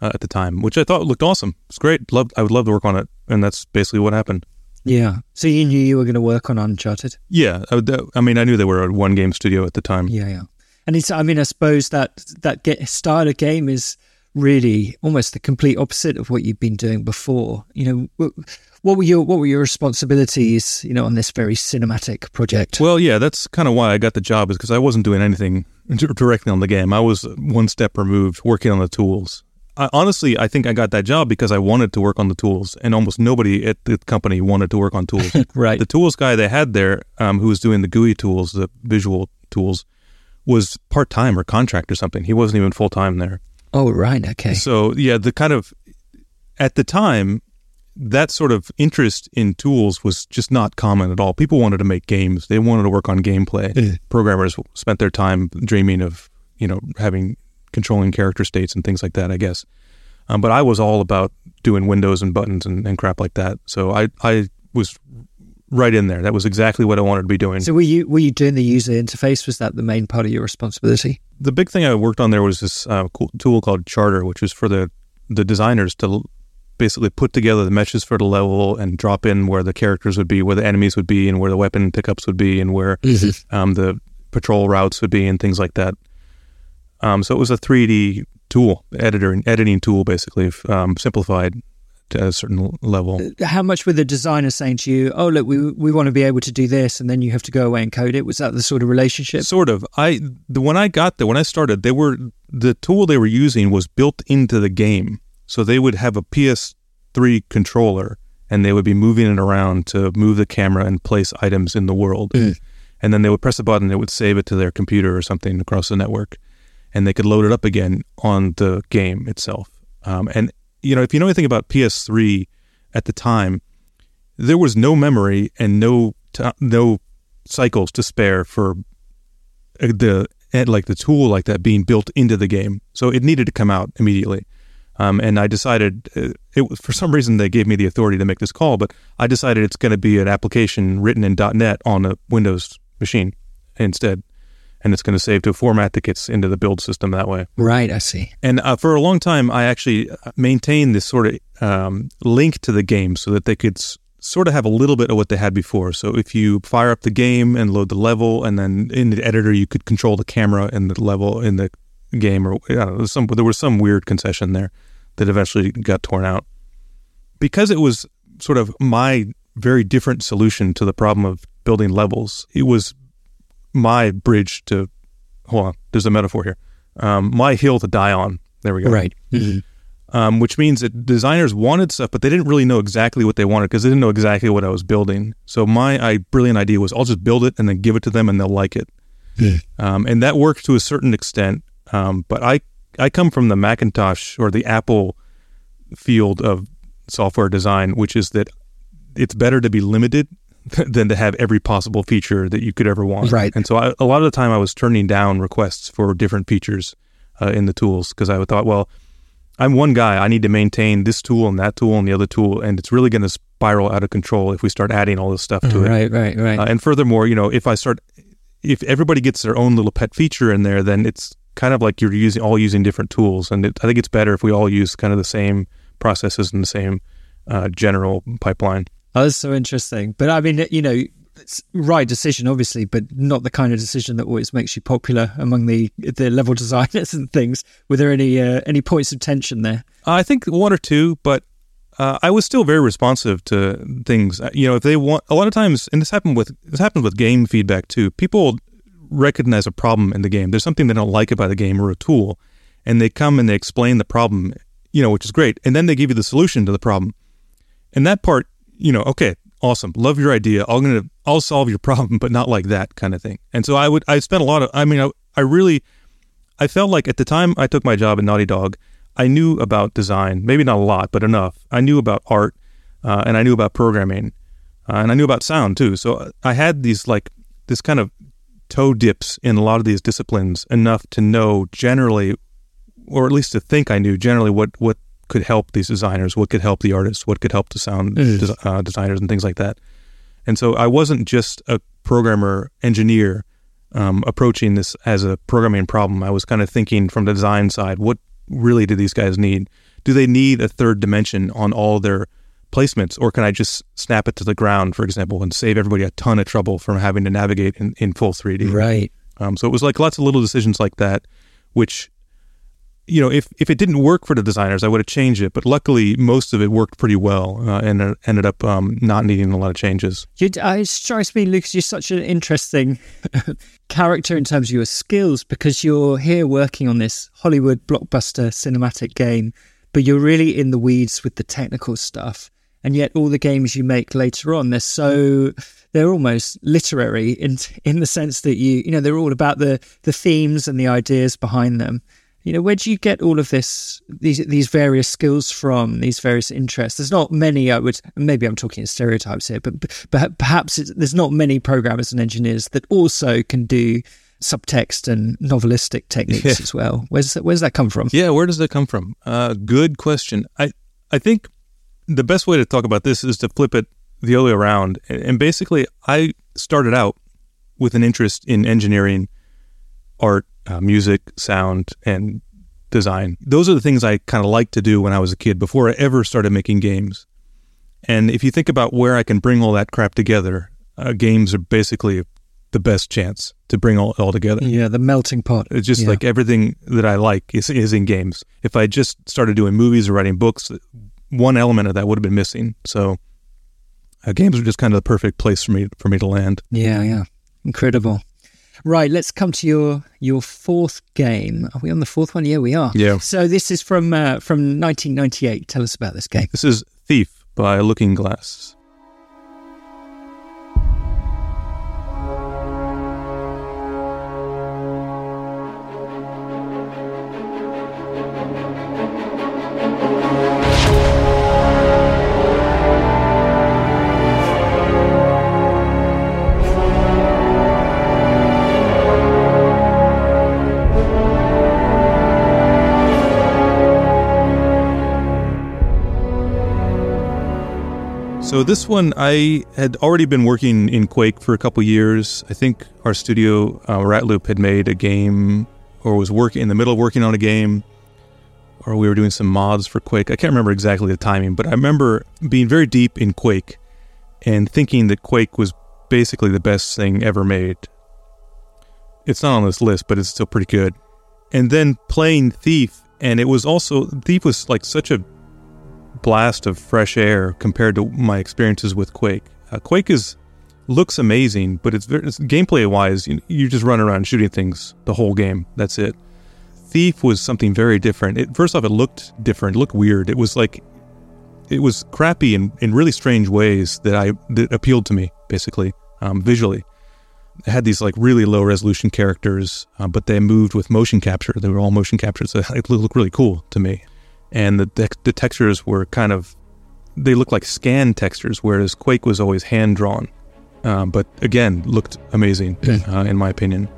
at the time, which I thought looked awesome. It's great. I would love to work on it, and that's basically what happened. Yeah. So you knew you were going to work on Uncharted? Yeah. I knew they were a one-game studio at the time. Yeah, yeah. And I suppose that style of game is really almost the complete opposite of what you've been doing before. What were your responsibilities, on this very cinematic project? Well, yeah, that's kind of why I got the job, is because I wasn't doing anything directly on the game. I was one step removed, working on the tools. I think I got that job because I wanted to work on the tools, and almost nobody at the company wanted to work on tools. Right. The tools guy they had there, who was doing the GUI tools, the visual tools, was part-time or contract or something. He wasn't even full-time there. Oh, right. Okay. So, yeah, at the time, that sort of interest in tools was just not common at all. People wanted to make games. They wanted to work on gameplay. Programmers spent their time dreaming of, controlling character states and things like that, I guess. But I was all about doing windows and buttons and crap like that. So I was right in there. That was exactly what I wanted to be doing. So were you doing the user interface? Was that the main part of your responsibility? The big thing I worked on there was this cool tool called Charter, which was for the designers to basically put together the meshes for the level and drop in where the characters would be, where the enemies would be, and where the weapon pickups would be, and where the patrol routes would be, and things like that. So it was a 3D tool, editing tool, basically, simplified to a certain level. How much were the designers saying to you, oh, look, we want to be able to do this, and then you have to go away and code it? Was that the sort of relationship? Sort of. When I started, the tool they were using was built into the game. So they would have a PS3 controller, and they would be moving it around to move the camera and place items in the world. And then they would press a button, it would save it to their computer or something across the network, and they could load it up again on the game itself. If you know anything about PS3 at the time, there was no memory and no cycles to spare for the tool like that being built into the game. So it needed to come out immediately. And I decided, for some reason they gave me the authority to make this call, but I decided it's going to be an application written in .NET on a Windows machine instead. And it's going to save to a format that gets into the build system that way. Right, I see. And for a long time, I actually maintained this sort of link to the game so that they could sort of have a little bit of what they had before. So if you fire up the game and load the level, and then in the editor, you could control the camera and the level in the game, or I don't know, there was some weird concession there that eventually got torn out. Because it was sort of my very different solution to the problem of building levels, it was my bridge to, hold on, there's a metaphor here, my hill to die on. There we go. Right. Mm-hmm. Which means that designers wanted stuff, but they didn't really know exactly what they wanted because they didn't know exactly what I was building. So my brilliant idea was, I'll just build it and then give it to them and they'll like it. Yeah. And that worked to a certain extent. But I come from the Macintosh or the Apple field of software design, which is that it's better to be limited than to have every possible feature that you could ever want. Right. And so a lot of the time I was turning down requests for different features in the tools because I thought, well, I'm one guy. I need to maintain this tool and that tool and the other tool, and it's really going to spiral out of control if we start adding all this stuff to it. Right. And furthermore, if everybody gets their own little pet feature in there, then it's kind of like you're all using different tools. And I think it's better if we all use kind of the same processes and the same general pipeline. Oh, that's so interesting. But I mean, right decision, obviously, but not the kind of decision that always makes you popular among the level designers and things. Were there any points of tension there? I think one or two, but I was still very responsive to things. You know, if they want, a lot of times, and this happens with game feedback too. People recognize a problem in the game. There's something they don't like about the game or a tool, and they come and they explain the problem, you know, which is great, and then they give you the solution to the problem. And that part, you know, okay, awesome, love your idea. I'll solve your problem, but not like that kind of thing. And so I spent a lot of. I mean, I felt like at the time I took my job at Naughty Dog, I knew about design, maybe not a lot, but enough. I knew about art, and I knew about programming, and I knew about sound too. So I had these this kind of toe dips in a lot of these disciplines enough to know generally, or at least to think I knew generally what could help these designers, what could help the artists, what could help the sound designers and things like that. And so I wasn't just a programmer engineer approaching this as a programming problem. I was kind of thinking from the design side, what really do these guys need? Do they need a third dimension on all their placements, or can I just snap it to the ground, for example, and save everybody a ton of trouble from having to navigate in full 3D? Right. So it was like lots of little decisions like that, which, you know, if it didn't work for the designers, I would have changed it. But luckily, most of it worked pretty well and it ended up not needing a lot of changes. It strikes me, Lucas, you're such an interesting character in terms of your skills, because you're here working on this Hollywood blockbuster cinematic game, but you're really in the weeds with the technical stuff. And yet all the games you make later on, they're almost literary in the sense that, you know, they're all about the themes and the ideas behind them. You know, where do you get all of this, these various skills from, these various interests? There's not many, maybe I'm talking in stereotypes here, but perhaps there's not many programmers and engineers that also can do subtext and novelistic techniques as well. Where's that come from? Yeah, where does that come from? Good question. I think the best way to talk about this is to flip it the other way around. And basically, I started out with an interest in engineering, art, music, sound, and design. Those are the things I kind of liked to do when I was a kid before I ever started making games. And if you think about where I can bring all that crap together, games are basically the best chance to bring all it all together. Yeah, the melting pot. It's just like everything that I like is in games. If I just started doing movies or writing books, one element of that would have been missing. So games are just kind of the perfect place for me to land. Yeah. Incredible. Right, let's come to your fourth game. Are we on the fourth one? Yeah, we are. Yeah. So this is from 1998. Tell us about this game. This is Thief by Looking Glass. So this one, I had already been working in Quake for a couple years. I think our studio, Ratloop, had made a game, or was working in the middle of working on a game, or we were doing some mods for Quake. I can't remember exactly the timing, but I remember being very deep in Quake and thinking that Quake was basically the best thing ever made. It's not on this list, but it's still pretty good. And then playing Thief, and it was also, Thief was like such a blast of fresh air compared to my experiences with Quake. Quake looks amazing, but it's gameplay-wise, you just run around shooting things the whole game. That's it. Thief was something very different. First off, it looked different. It looked weird. It was crappy in really strange ways that appealed to me, basically, visually. It had these really low-resolution characters, but they moved with motion capture. They were all motion captured, so it looked really cool to me. And the textures were they looked like scan textures, whereas Quake was always hand-drawn. But again, looked amazing, in my opinion.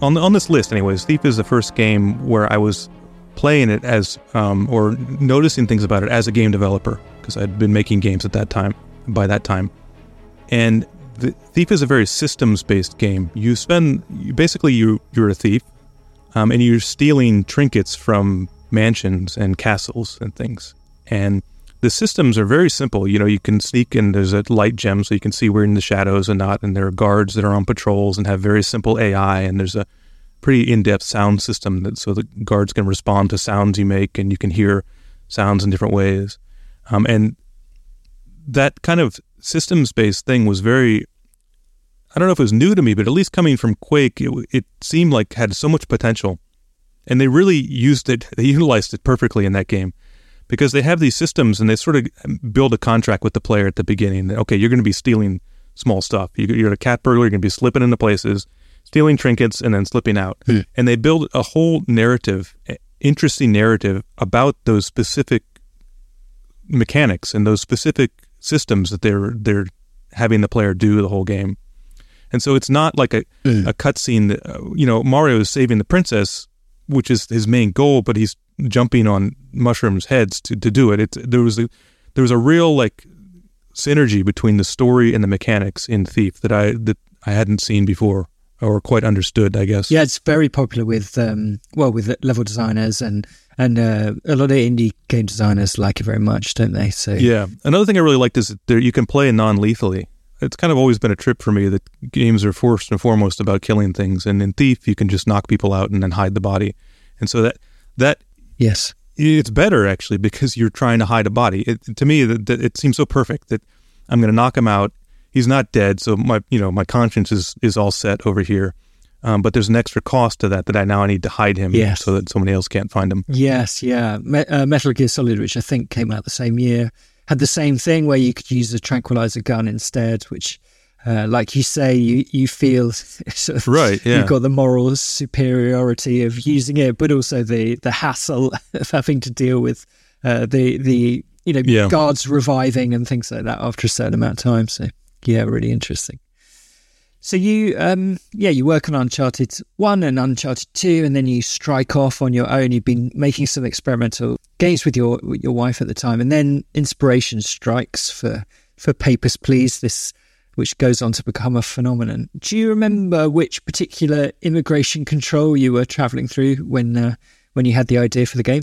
On this list, anyways, Thief is the first game where I was playing it as, or noticing things about it as a game developer, because I'd been making games by that time. And Thief is a very systems-based game. You're a thief, and you're stealing trinkets from mansions and castles and things, and The systems are very simple. You know, you can sneak and there's a light gem so you can see we're in the shadows and not, and there are guards that are on patrols and have very simple AI, and there's a pretty in-depth sound system that so the guards can respond to sounds you make and you can hear sounds in different ways. And that kind of systems-based thing was very, I don't know if it was new to me, but at least coming from Quake, it seemed like had so much potential. And they really used it, they utilized it perfectly in that game. Because they have these systems and they sort of build a contract with the player at the beginning. Okay, you're going to be stealing small stuff. You're a cat burglar, you're going to be slipping into places, stealing trinkets, and then slipping out. Mm. And they build a whole narrative, interesting narrative about those specific mechanics and those specific systems that they're having the player do the whole game. And so it's not like a cutscene that, you know, Mario is saving the princess, which is his main goal, but he's jumping on mushrooms' heads to do it. There was a real like synergy between the story and the mechanics in Thief that I hadn't seen before or quite understood, I guess. Yeah, it's very popular with level designers and a lot of indie game designers like it very much, don't they? So yeah, another thing I really liked is that you can play non-lethally. It's kind of always been a trip for me that games are first and foremost about killing things, and in Thief you can just knock people out and then hide the body, and so that. Yes. It's better, actually, because you're trying to hide a body. To me, it seems so perfect that I'm going to knock him out. He's not dead, so my conscience is all set over here. But there's an extra cost to that I now need to hide him so that somebody else can't find him. Yes, yeah. Metal Gear Solid, which I think came out the same year, had the same thing where you could use a tranquilizer gun instead, which... like you say, you feel sort of, right, yeah. You've got the moral superiority of using it, but also the hassle of having to deal with the guards reviving and things like that after a certain amount of time. So yeah, really interesting. So you you work on Uncharted 1 and Uncharted 2, and then you strike off on your own. You've been making some experimental games with your wife at the time, and then inspiration strikes for Papers, Please. Which goes on to become a phenomenon. Do you remember which particular immigration control you were traveling through when you had the idea for the game?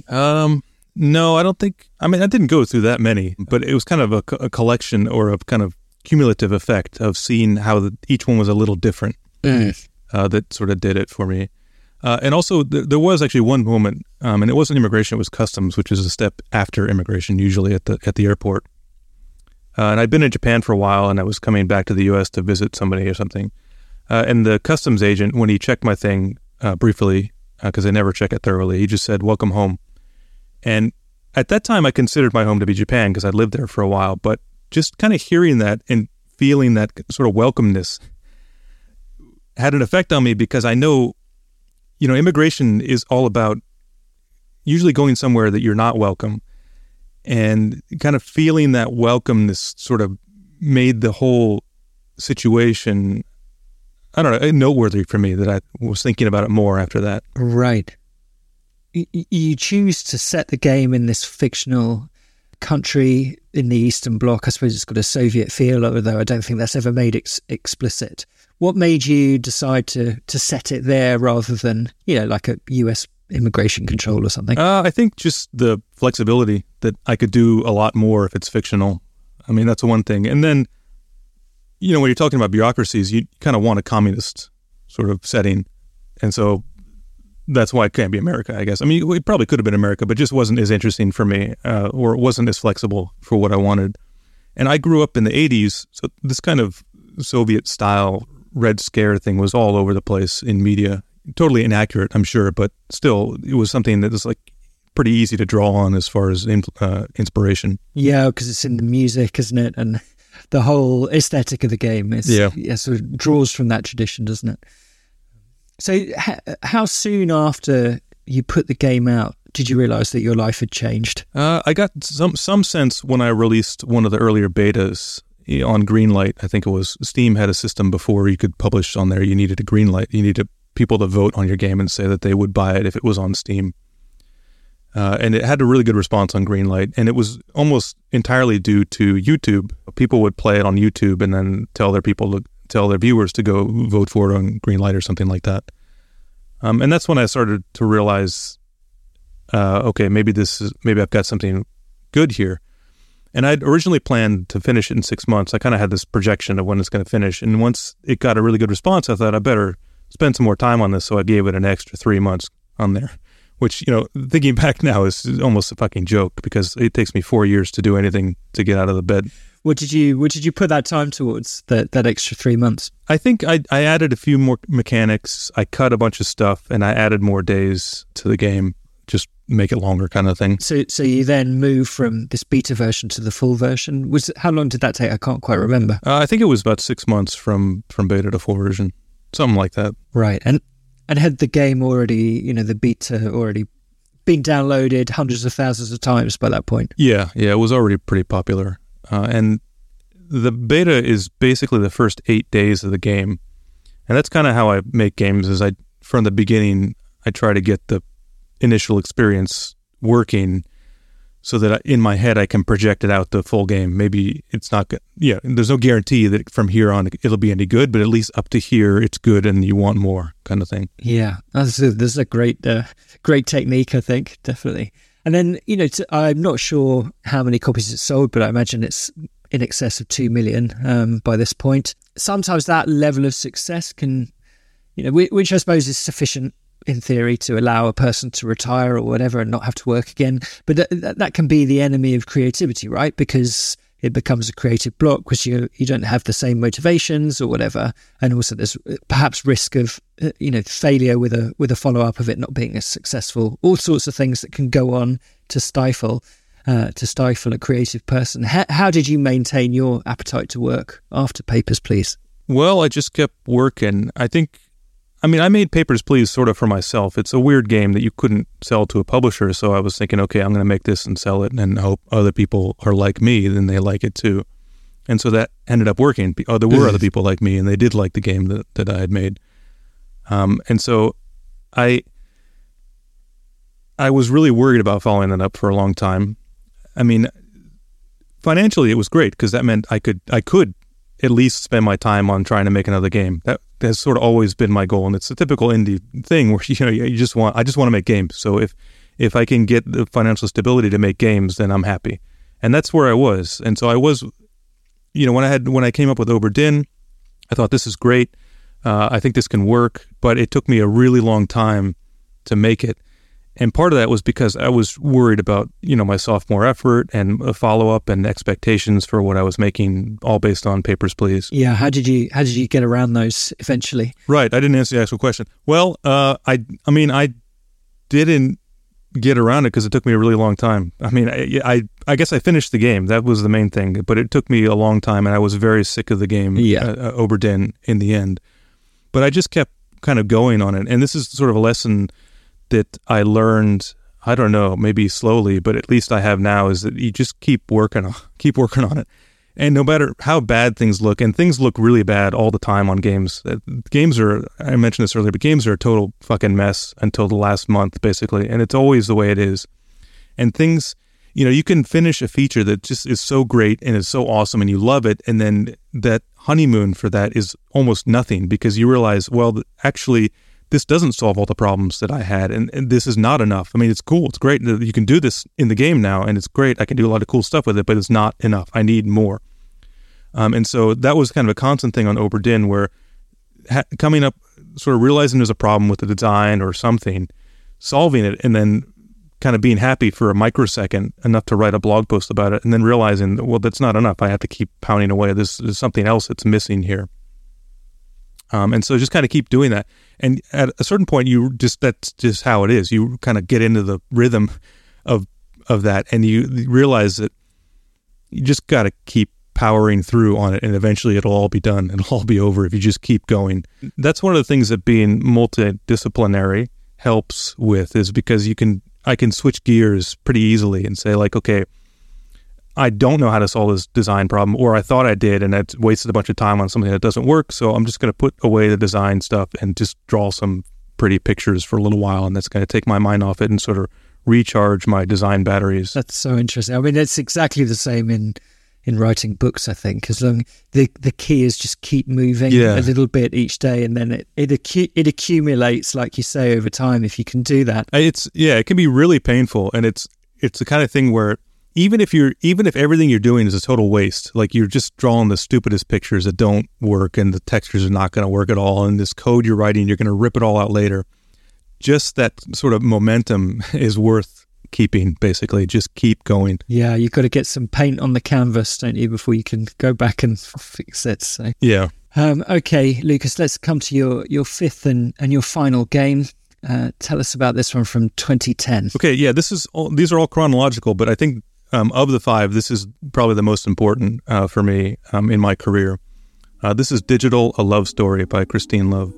No, I don't think... I mean, I didn't go through that many, but it was kind of a collection or a kind of cumulative effect of seeing how each one was a little different that sort of did it for me. And also, there was actually one moment, and it wasn't immigration, it was customs, which is a step after immigration, usually at the airport. And I'd been in Japan for a while, and I was coming back to the U.S. to visit somebody or something. And the customs agent, when he checked my thing briefly, because they never check it thoroughly, he just said, "Welcome home." And at that time, I considered my home to be Japan because I lived there for a while. But just kind of hearing that and feeling that sort of welcomeness had an effect on me, because I know, you know, immigration is all about usually going somewhere that you're not welcome. And kind of feeling that welcomeness sort of made the whole situation, I don't know, noteworthy for me, that I was thinking about it more after that. Right. You choose to set the game in this fictional country in the Eastern Bloc. I suppose it's got a Soviet feel, although I don't think that's ever made explicit. What made you decide to set it there rather than, you know, like a US immigration control or something? I think just the flexibility that I could do a lot more if it's fictional. I mean, that's one thing. And then, you know, when you're talking about bureaucracies, you kind of want a communist sort of setting. And so that's why it can't be America, I guess. I mean, it probably could have been America, but just wasn't as interesting for me, or it wasn't as flexible for what I wanted. And I grew up in the 80s, so this kind of Soviet-style Red Scare thing was all over the place in media. Totally inaccurate, I'm sure, but still, it was something that was like pretty easy to draw on as far as inspiration. Yeah, because it's in the music, isn't it? And the whole aesthetic of the game sort of draws from that tradition, doesn't it? So how soon after you put the game out did you realize that your life had changed? I got some sense when I released one of the earlier betas on Greenlight. I think it was Steam had a system before you could publish on there. You needed a Greenlight. You needed people to vote on your game and say that they would buy it if it was on Steam. And it had a really good response on Greenlight, and it was almost entirely due to YouTube. People would play it on YouTube and then tell their viewers to go vote for it on Greenlight or something like that. And that's when I started to realize, okay, maybe I've got something good here. And I'd originally planned to finish it in 6 months. I kind of had this projection of when it's going to finish. And once it got a really good response, I thought I better spend some more time on this. So I gave it an extra 3 months on there, which, you know, thinking back now is almost a fucking joke because it takes me 4 years to do anything to get out of the bed. What did you put that time towards, that extra 3 months? I think I added a few more mechanics. I cut a bunch of stuff and I added more days to the game. Just make it longer kind of thing. So you then move from this beta version to the full version. How long did that take? I can't quite remember. I think it was about 6 months from beta to full version. Something like that. Right. And had the game already, you know, the beta already been downloaded hundreds of thousands of times by that point? Yeah. It was already pretty popular. And the beta is basically the first 8 days of the game. And that's kind of how I make games is from the beginning, I try to get the initial experience working so that in my head I can project it out the full game. Maybe it's not good. Yeah, there's no guarantee that from here on it'll be any good, but at least up to here it's good and you want more kind of thing. Yeah, this is a great technique, I think, definitely. And then, you know, I'm not sure how many copies it sold, but I imagine it's in excess of 2 million by this point. Sometimes that level of success can, you know, which I suppose is sufficient in theory to allow a person to retire or whatever and not have to work again. But that can be the enemy of creativity, right? Because it becomes a creative block because you don't have the same motivations or whatever. And also there's perhaps risk of, you know, failure with a follow-up of it not being as successful, all sorts of things that can go on to stifle a creative person. How did you maintain your appetite to work after Papers, Please? Well, I just kept working. I made Papers, Please sort of for myself. It's a weird game that you couldn't sell to a publisher, so I was thinking, okay, I'm going to make this and sell it and hope other people are like me, then they like it too. And so that ended up working. Oh, there were other people like me, and they did like the game that I had made. And so I was really worried about following that up for a long time. I mean, financially it was great because that meant I could at least spend my time on trying to make another game. That has sort of always been my goal, and it's a typical indie thing where, you know, I just want to make games. So if I can get the financial stability to make games, then I'm happy. And that's where I was. And so I was, you know, when I came up with Obra Dinn, I thought this is great. I think this can work, but it took me a really long time to make it. And part of that was because I was worried about, you know, my sophomore effort and a follow-up and expectations for what I was making, all based on Papers, Please. Yeah, how did you get around those eventually? Right, I didn't answer the actual question. Well, I didn't get around it because it took me a really long time. I mean, I guess I finished the game. That was the main thing, but it took me a long time, and I was very sick of the game, Obra Dinn, in the end. But I just kept kind of going on it, and this is sort of a lesson that I learned, I don't know, maybe slowly, but at least I have now, is that you just keep working on it. And no matter how bad things look, and things look really bad all the time on games. Games are, I mentioned this earlier, but games are a total fucking mess until the last month, basically. And it's always the way it is. And things, you know, you can finish a feature that just is so great and is so awesome and you love it. And then that honeymoon for that is almost nothing because you realize, well, actually, this doesn't solve all the problems that I had, and this is not enough. I mean, it's cool, it's great, you can do this in the game now, and it's great, I can do a lot of cool stuff with it, but it's not enough, I need more. And so that was kind of a constant thing on Obra Dinn, where coming up, sort of realizing there's a problem with the design or something, solving it, and then kind of being happy for a microsecond, enough to write a blog post about it, and then realizing, well, that's not enough, I have to keep pounding away, there's something else that's missing here. And so just kind of keep doing that. And at a certain point, that's just how it is. You kind of get into the rhythm of that, and you realize that you just got to keep powering through on it, and eventually it'll all be done. It'll all be over if you just keep going. That's one of the things that being multidisciplinary helps with, is because I can switch gears pretty easily and say, like, okay, I don't know how to solve this design problem, or I thought I did, and I wasted a bunch of time on something that doesn't work, so I'm just going to put away the design stuff and just draw some pretty pictures for a little while, and that's going to take my mind off it and sort of recharge my design batteries. That's so interesting. I mean, it's exactly the same in writing books, I think. As long the key is just keep moving a little bit each day, and then it accumulates, like you say, over time if you can do that. It can be really painful, and it's the kind of thing where even if everything you're doing is a total waste, like you're just drawing the stupidest pictures that don't work and the textures are not going to work at all, and this code you're writing, you're going to rip it all out later. Just that sort of momentum is worth keeping, basically. Just keep going. Yeah, you've got to get some paint on the canvas, don't you, before you can go back and fix it. So. Yeah. Okay, Lucas, let's come to your fifth and your final game. Tell us about this one from 2010. Okay, yeah, these are all chronological, but I think of the five, this is probably the most important for me in my career. This is Digital, A Love Story by Christine Love.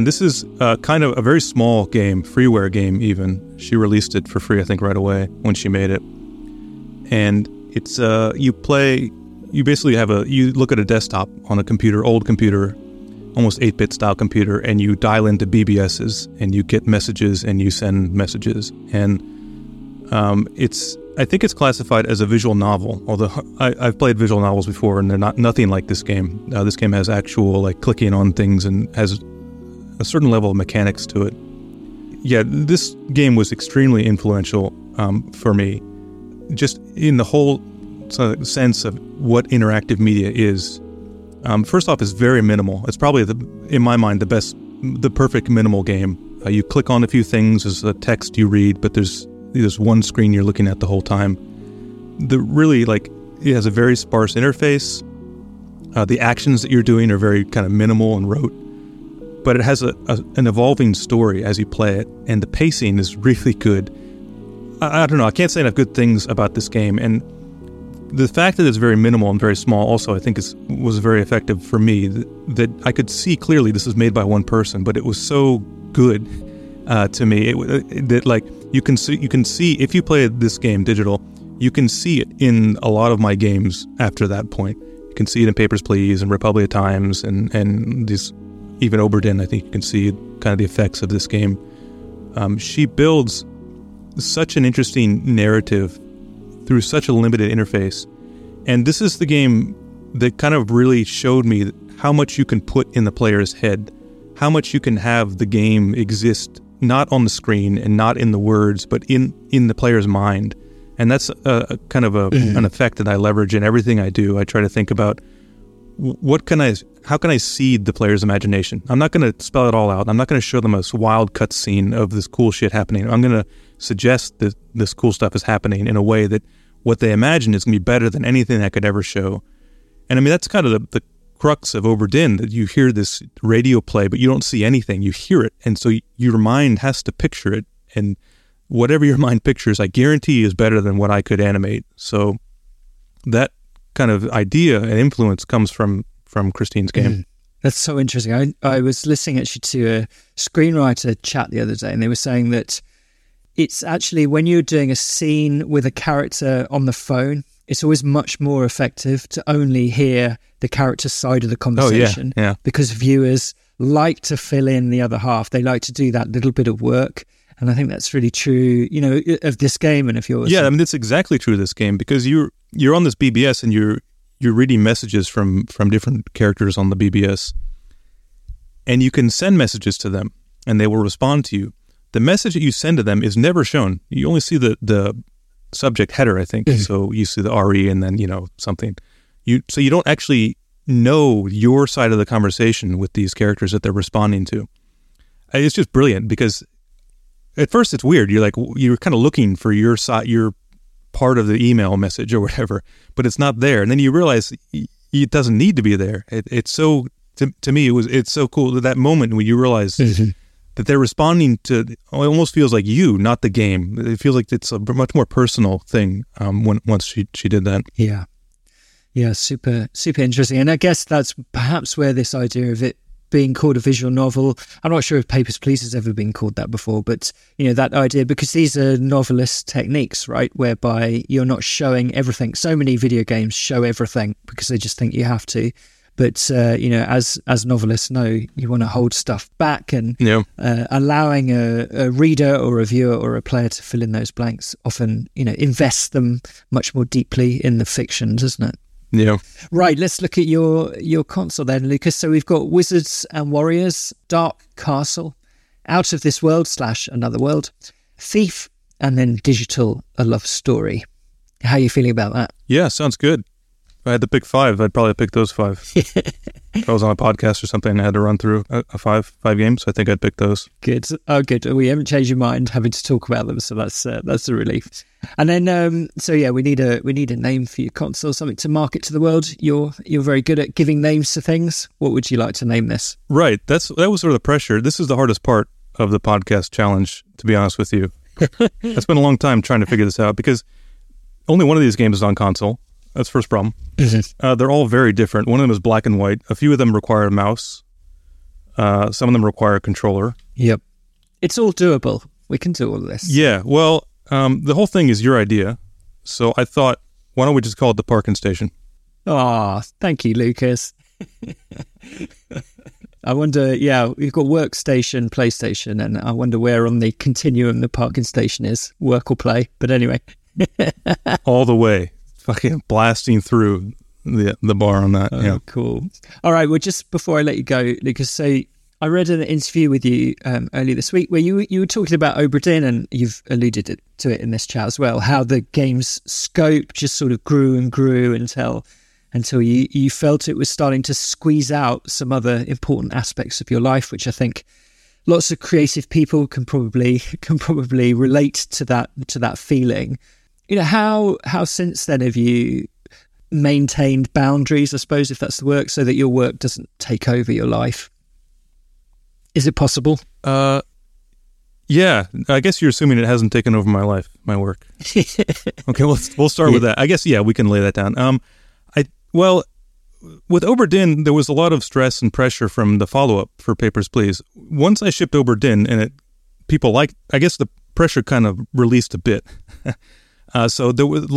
This is kind of a very small game, freeware game even. She released it for free, I think, right away when she made it. And it's you look at a desktop on a computer, old computer, almost 8-bit style computer, and you dial into BBSs and you get messages and you send messages. And I think it's classified as a visual novel, although I've played visual novels before and they're nothing like this game. This game has actual like clicking on things and has a certain level of mechanics to it. Yeah, this game was extremely influential for me, just in the whole sense of what interactive media is. First off, it's very minimal. It's probably, in my mind, the perfect minimal game. You click on a few things, there's a text you read, but there's one screen you're looking at the whole time. It has a very sparse interface. The actions that you're doing are very kind of minimal and rote. But it has an evolving story as you play it, and the pacing is really good. I don't know, I can't say enough good things about this game, and the fact that it's very minimal and very small also, I think, was very effective for me, that I could see clearly this was made by one person, but it was so good to me. You can see, if you play this game digital, you can see it in a lot of my games after that point. You can see it in Papers, Please, and Republic Times, and these... Even Obra Dinn, I think you can see kind of the effects of this game. She builds such an interesting narrative through such a limited interface. And this is the game that kind of really showed me how much you can put in the player's head, how much you can have the game exist not on the screen and not in the words, but in the player's mind. And that's an effect that I leverage in everything I do. I try to think about how can I seed the player's imagination? I'm not going to spell it all out. I'm not going to show them a wild cutscene of this cool shit happening. I'm going to suggest that this cool stuff is happening in a way that what they imagine is going to be better than anything I could ever show. And I mean, that's kind of the crux of Obra Dinn, that you hear this radio play, but you don't see anything. You hear it. And so your mind has to picture it. And whatever your mind pictures, I guarantee is better than what I could animate. So that kind of idea and influence comes from Christine's game. That's so interesting. I was listening actually to a screenwriter chat the other day, and they were saying that it's actually when you're doing a scene with a character on the phone, it's always much more effective to only hear the character's side of the conversation. Oh, yeah. Because viewers like to fill in the other half. They like to do that little bit of work. And I think that's really true, you know, of this game and of yours. Yeah, I mean, it's exactly true of this game, because you're on this BBS and you're reading messages from different characters on the BBS, and you can send messages to them and they will respond to you. The message that you send to them is never shown. You only see the subject header, I think. So you see the RE and then, you know, something. So you don't actually know your side of the conversation with these characters that they're responding to. It's just brilliant, because at first it's weird. You're kind of looking for your side, your part of the email message or whatever, but it's not there. And then you realize it doesn't need to be there. It's so, to me, it's so cool that moment when you realize that they're responding to, it almost feels like you, not the game. It feels like it's a much more personal thing once she did that. Yeah. Super, super interesting. And I guess that's perhaps where this idea of it being called a visual novel. I'm not sure if Papers, Please has ever been called that before, but, you know, that idea, because these are novelist techniques, right, whereby you're not showing everything. So many video games show everything because they just think you have to. But, you know, as novelists know, you want to hold stuff back, and allowing a reader or a viewer or a player to fill in those blanks often, you know, invests them much more deeply in the fiction, doesn't it? Yeah. Right, let's look at your console then, Lucas. So we've got Wizards and Warriors, Dark Castle, Out of This World / Another World, Thief, and then Digital, A Love Story. How are you feeling about that? Yeah, sounds good. If I had to pick five, I'd probably pick those five. If I was on a podcast or something and I had to run through five games, I think I'd pick those. Good. Oh, good. We haven't changed your mind having to talk about them, so that's a relief. And then, we need a name for your console, something to market to the world. You're very good at giving names to things. What would you like to name this? Right. That was sort of the pressure. This is the hardest part of the podcast challenge, to be honest with you. It's been a long time trying to figure this out because only one of these games is on console. That's the first problem. They're all very different. One of them is black and white. A few of them require a mouse. Some of them require a controller. Yep. It's all doable. We can do all this. Yeah. Well, the whole thing is your idea. So I thought, why don't we just call it the Parking Station? Oh, thank you, Lucas. I wonder, yeah, you've got workstation, PlayStation, and I wonder where on the continuum the Parking Station is, work or play. But anyway. All the way. Fucking blasting through the bar on that. Oh, yeah. Cool. All right. Well, just before I let you go, Lucas, so I read an interview with you earlier this week where you were talking about Obra Dinn, and you've alluded to it in this chat as well, how the game's scope just sort of grew and grew until you felt it was starting to squeeze out some other important aspects of your life, which I think lots of creative people can probably relate to that feeling. You know, how since then have you maintained boundaries, I suppose, if that's the work, so that your work doesn't take over your life? Is it possible? Yeah, I guess you're assuming it hasn't taken over my life, my work. Okay, we'll start with that. I guess, yeah, we can lay that down. Well, with Obra Dinn, there was a lot of stress and pressure from the follow-up for Papers, Please. Once I shipped Obra Dinn, and people liked, I guess the pressure kind of released a bit. So there was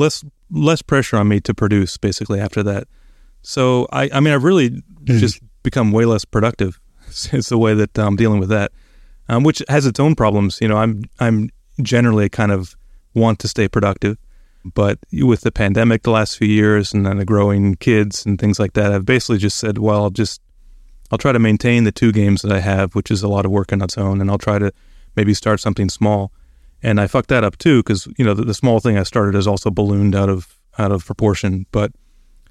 less pressure on me to produce, basically, after that. So, I mean, I've really just become way less productive since the way that I'm dealing with that, which has its own problems. You know, I'm generally kind of want to stay productive, but with the pandemic the last few years and then the growing kids and things like that, I've basically just said, well, I'll try to maintain the two games that I have, which is a lot of work on its own, and I'll try to maybe start something small. And I fucked that up too, because, you know, the small thing I started is also ballooned out of proportion. But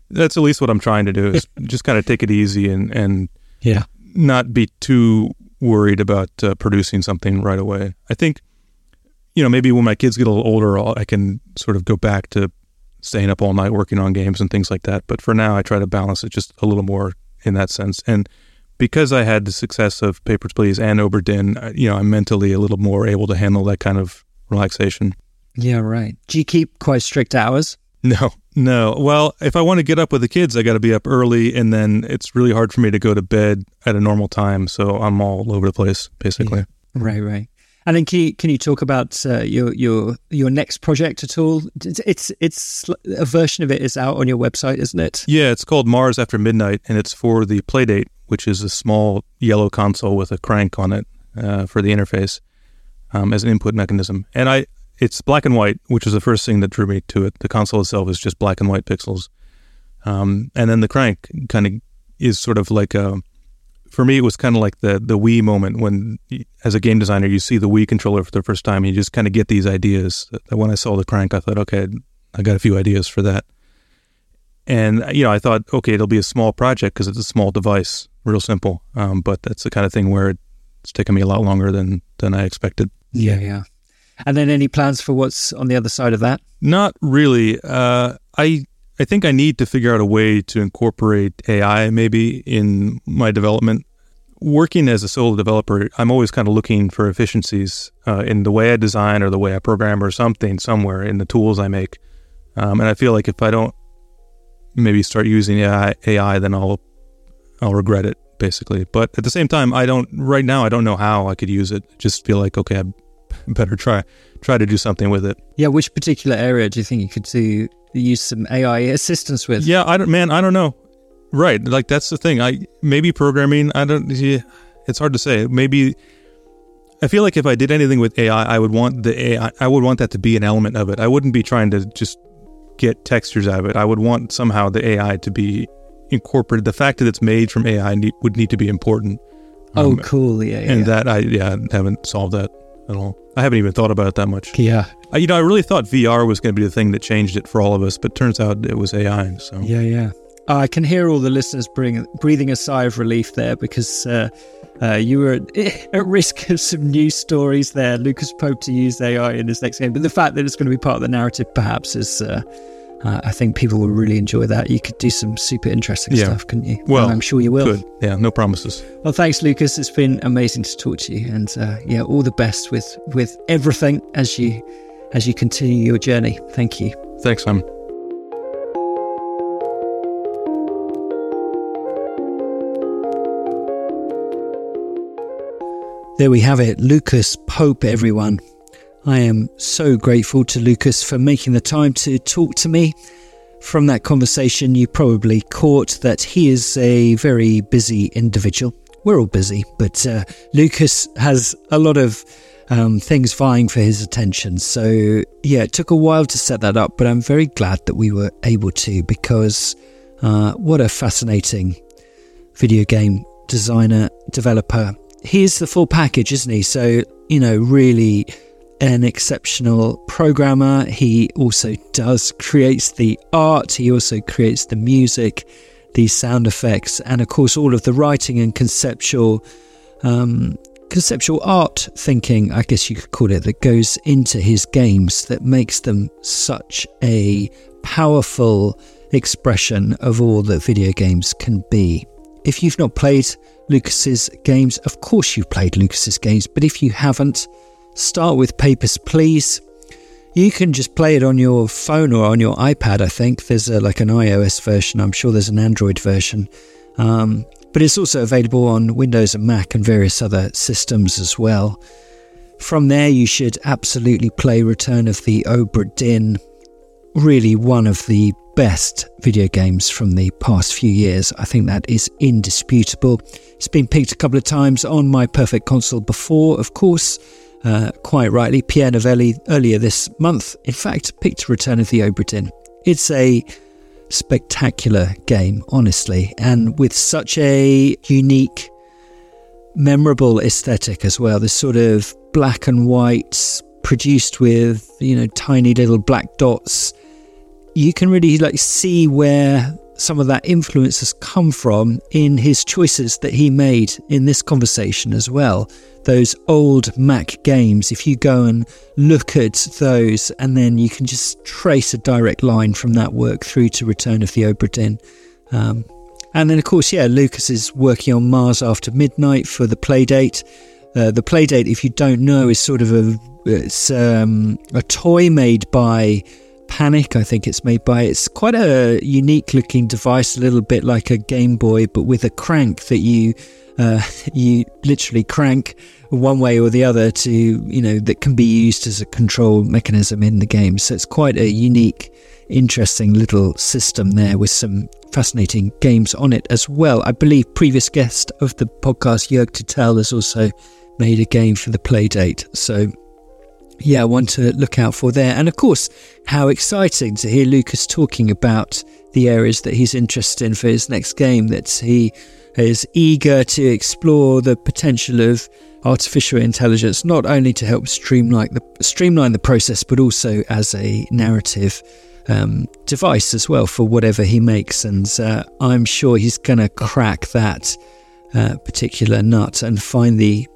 that's at least what I'm trying to do, is just kind of take it easy and yeah, not be too worried about producing something right away. I think, you know, maybe when my kids get a little older, I can sort of go back to staying up all night working on games and things like that. But for now, I try to balance it just a little more in that sense. And because I had the success of Papers, Please and Obra Dinn, you know, I'm mentally a little more able to handle that kind of relaxation. Yeah, right. Do you keep quite strict hours? No. Well, if I want to get up with the kids, I got to be up early, and then it's really hard for me to go to bed at a normal time, so I'm all over the place, basically. Yeah. Right. And then can you talk about your next project at all? It's a version of it is out on your website, isn't it? Yeah, it's called Mars After Midnight, and it's for the Playdate, which is a small yellow console with a crank on it for the interface as an input mechanism. And it's black and white, which is the first thing that drew me to it. The console itself is just black and white pixels, and then the crank kind of is sort of like a. For me, it was kind of like the Wii moment when, as a game designer, you see the Wii controller for the first time, and you just kind of get these ideas. When I saw the crank, I thought, okay, I got a few ideas for that. And, you know, I thought, okay, it'll be a small project because it's a small device, real simple. But that's the kind of thing where it's taken me a lot longer than I expected. Yeah. And then any plans for what's on the other side of that? Not really. I think I need to figure out a way to incorporate AI maybe in my development. Working as a solo developer, I'm always kind of looking for efficiencies in the way I design or the way I program or something somewhere in the tools I make. And I feel like if I don't maybe start using AI, then I'll regret it. basically. But at the same time, right now I don't know how I could use it. I just feel like, okay, I better try to do something with it. Yeah, which particular area do you think you could use some AI assistance with? Yeah, I don't know. Right, like that's the thing. Maybe programming. It's hard to say. Maybe I feel like if I did anything with AI, I would want that to be an element of it. I wouldn't be trying to just get textures out of it. I would want somehow the AI to be incorporated. The fact that it's made from AI would need to be important. Cool. Yeah. And that I haven't solved that at all. I haven't even thought about it that much. Yeah. I really thought VR was going to be the thing that changed it for all of us, but turns out it was AI. So yeah. I can hear all the listeners breathing a sigh of relief there, because you were at risk of some news stories there. Lucas Pope to use AI in his next game. But the fact that it's going to be part of the narrative perhaps is, I think people will really enjoy that. You could do some super interesting stuff, couldn't you? Well, and I'm sure you will. Good. Yeah, no promises. Well, thanks, Lucas. It's been amazing to talk to you. And all the best with everything as you continue your journey. Thank you. Thanks, Simon. There we have it, Lucas Pope, everyone. I am so grateful to Lucas for making the time to talk to me. From that conversation, you probably caught that he is a very busy individual. We're all busy, but Lucas has a lot of things vying for his attention. So, yeah, it took a while to set that up, but I'm very glad that we were able to, because what a fascinating video game designer, developer. He is the full package, isn't he? So, really an exceptional programmer. He also creates the art. He also creates the music, the sound effects, and of course, all of the writing and conceptual art thinking, I guess you could call it, that goes into his games, that makes them such a powerful expression of all that video games can be. If you've not played Lucas's games, of course you've played Lucas's games, but if you haven't, start with Papers, Please. You can just play it on your phone or on your iPad, I think. There's an iOS version. I'm sure there's an Android version. But it's also available on Windows and Mac and various other systems as well. From there, you should absolutely play Return of the Obra Dinn. Really one of the best video games from the past few years. I think that is indisputable. It's been picked a couple of times on My Perfect Console before, of course, quite rightly. Pierre Novelli earlier this month, in fact, picked Return of the Obra Dinn. It's a spectacular game, honestly, and with such a unique, memorable aesthetic as well. This sort of black and white, produced with tiny little black dots. You can really see where some of that influence has come from in his choices that he made in this conversation as well. Those old Mac games, if you go and look at those, and then you can just trace a direct line from that work through to Return of the Obra Dinn. And then, of course, Lucas is working on Mars After Midnight for the Playdate. The Playdate, if you don't know, is sort of a toy made by Panic, I think it's made by. It's quite a unique looking device, a little bit like a Game Boy, but with a crank that you literally crank one way or the other to, that can be used as a control mechanism in the game. So it's quite a unique, interesting little system there with some fascinating games on it as well. I believe previous guest of the podcast, Jörg Tutell, has also made a game for the Playdate. So yeah, one to look out for there. And of course, how exciting to hear Lucas talking about the areas that he's interested in for his next game, that he is eager to explore the potential of artificial intelligence, not only to help streamline the process, but also as a narrative device as well for whatever he makes. And I'm sure he's going to crack that particular nut and find the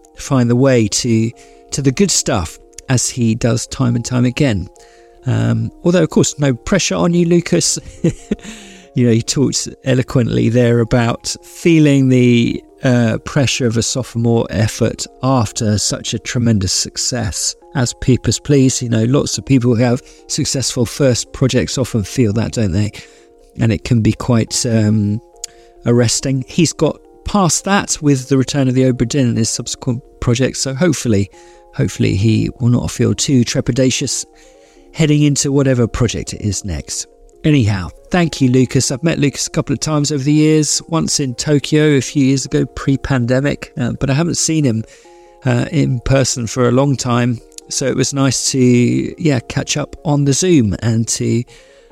way to the good stuff, as he does time and time again. Although, of course, no pressure on you, Lucas. He talks eloquently there about feeling the pressure of a sophomore effort after such a tremendous success as Papers, Please. Lots of people who have successful first projects often feel that, don't they? And it can be quite arresting. He's got past that with the Return of the Obra Dinn and his subsequent projects, so hopefully he will not feel too trepidatious heading into whatever project it is next. Anyhow, thank you, Lucas. I've met Lucas a couple of times over the years, once in Tokyo a few years ago, pre-pandemic, but I haven't seen him in person for a long time. So it was nice to catch up on the Zoom and to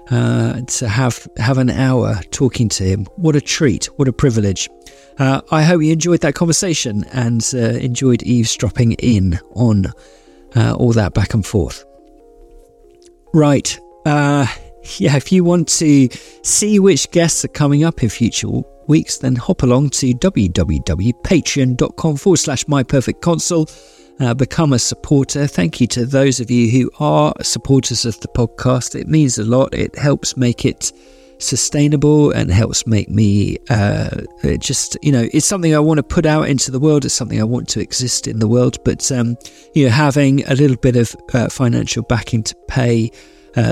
have an hour talking to him. What a treat, what a privilege. I hope you enjoyed that conversation and enjoyed eavesdropping in on all that back and forth. Right. If you want to see which guests are coming up in future weeks, then hop along to www.patreon.com/myperfectconsole. Become a supporter. Thank you to those of you who are supporters of the podcast. It means a lot. It helps make it sustainable and helps make me it's something I want to put out into the world. It's something I want to exist in the world, but having a little bit of financial backing to pay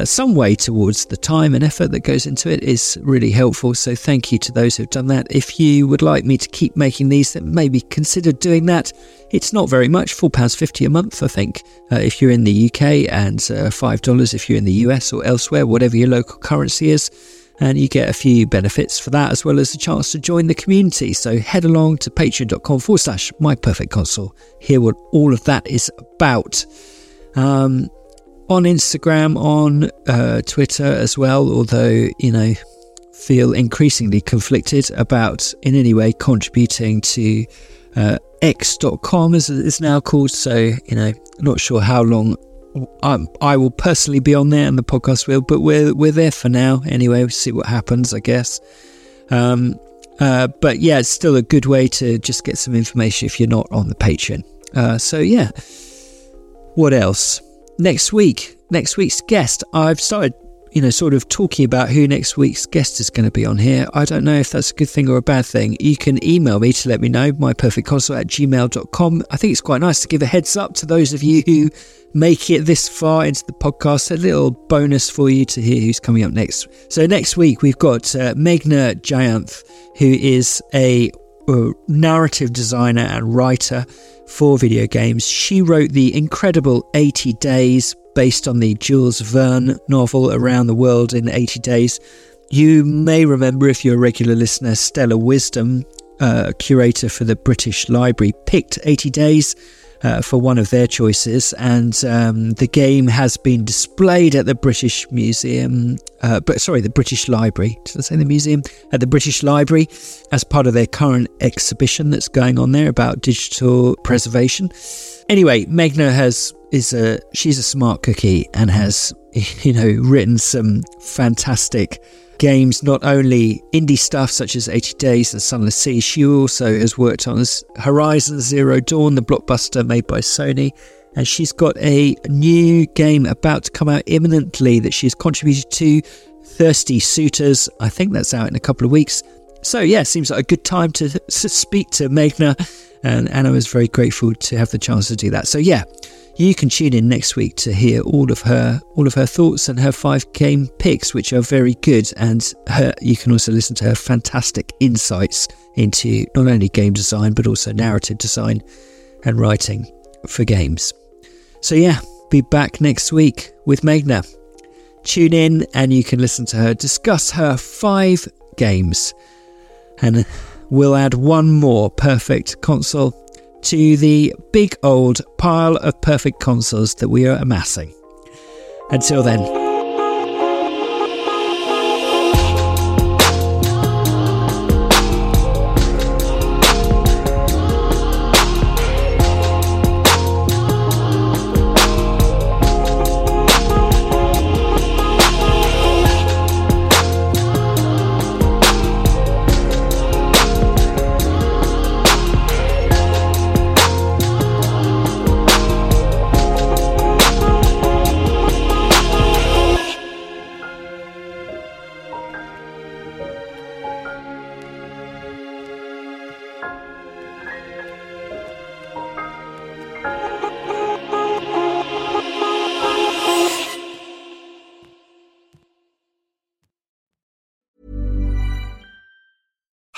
some way towards the time and effort that goes into it is really helpful. So thank you to those who've done that. If you would like me to keep making these, then maybe consider doing that. It's not very much, £4.50 a month, I think, if you're in the UK, and $5 if you're in the US or elsewhere, whatever your local currency is. And you get a few benefits for that, as well as a chance to join the community. So head along to patreon.com/myperfectconsole. Hear what all of that is about. On Instagram, on Twitter as well, although, feel increasingly conflicted about in any way contributing to x.com as it's now called. So, not sure how long I will personally be on there and the podcast will, but we're there for now. Anyway, we'll see what happens, I guess. But yeah, it's still a good way to just get some information if you're not on the Patreon. What else? Next week's guest. I've started, sort of talking about who next week's guest is going to be on here. I don't know if that's a good thing or a bad thing. You can email me to let me know, myperfectconsole@gmail.com. I think it's quite nice to give a heads up to those of you who make it this far into the podcast. A little bonus for you to hear who's coming up next. So next week we've got Meghna Jayanth, who is a narrative designer and writer for video games. She wrote the incredible 80 Days, based on the Jules Verne novel Around the World in 80 Days. You may remember, if you're a regular listener, Stella Wisdom, curator for the British Library, picked 80 Days for one of their choices, and the game has been displayed at the British Museum, the British Library. Did I say the museum? At the British Library, as part of their current exhibition that's going on there about digital preservation. Anyway, Meghna she's a smart cookie and has, written some fantastic games, not only indie stuff such as 80 Days and Sunless Sea. She also has worked on Horizon Zero Dawn, the blockbuster made by Sony, and she's got a new game about to come out imminently that she's contributed to, Thirsty Suitors. I think that's out in a couple of weeks. So yeah, seems like a good time to speak to Meghna, and Anna was very grateful to have the chance to do that. So yeah, you can tune in next week to hear all of her thoughts and her 5 game picks, which are very good, and you can also listen to her fantastic insights into not only game design but also narrative design and writing for games. So yeah, be back next week with Meghna. Tune in and you can listen to her discuss her 5 games, and we'll add one more perfect console to the big old pile of perfect consoles that we are amassing. Until then.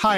Hi,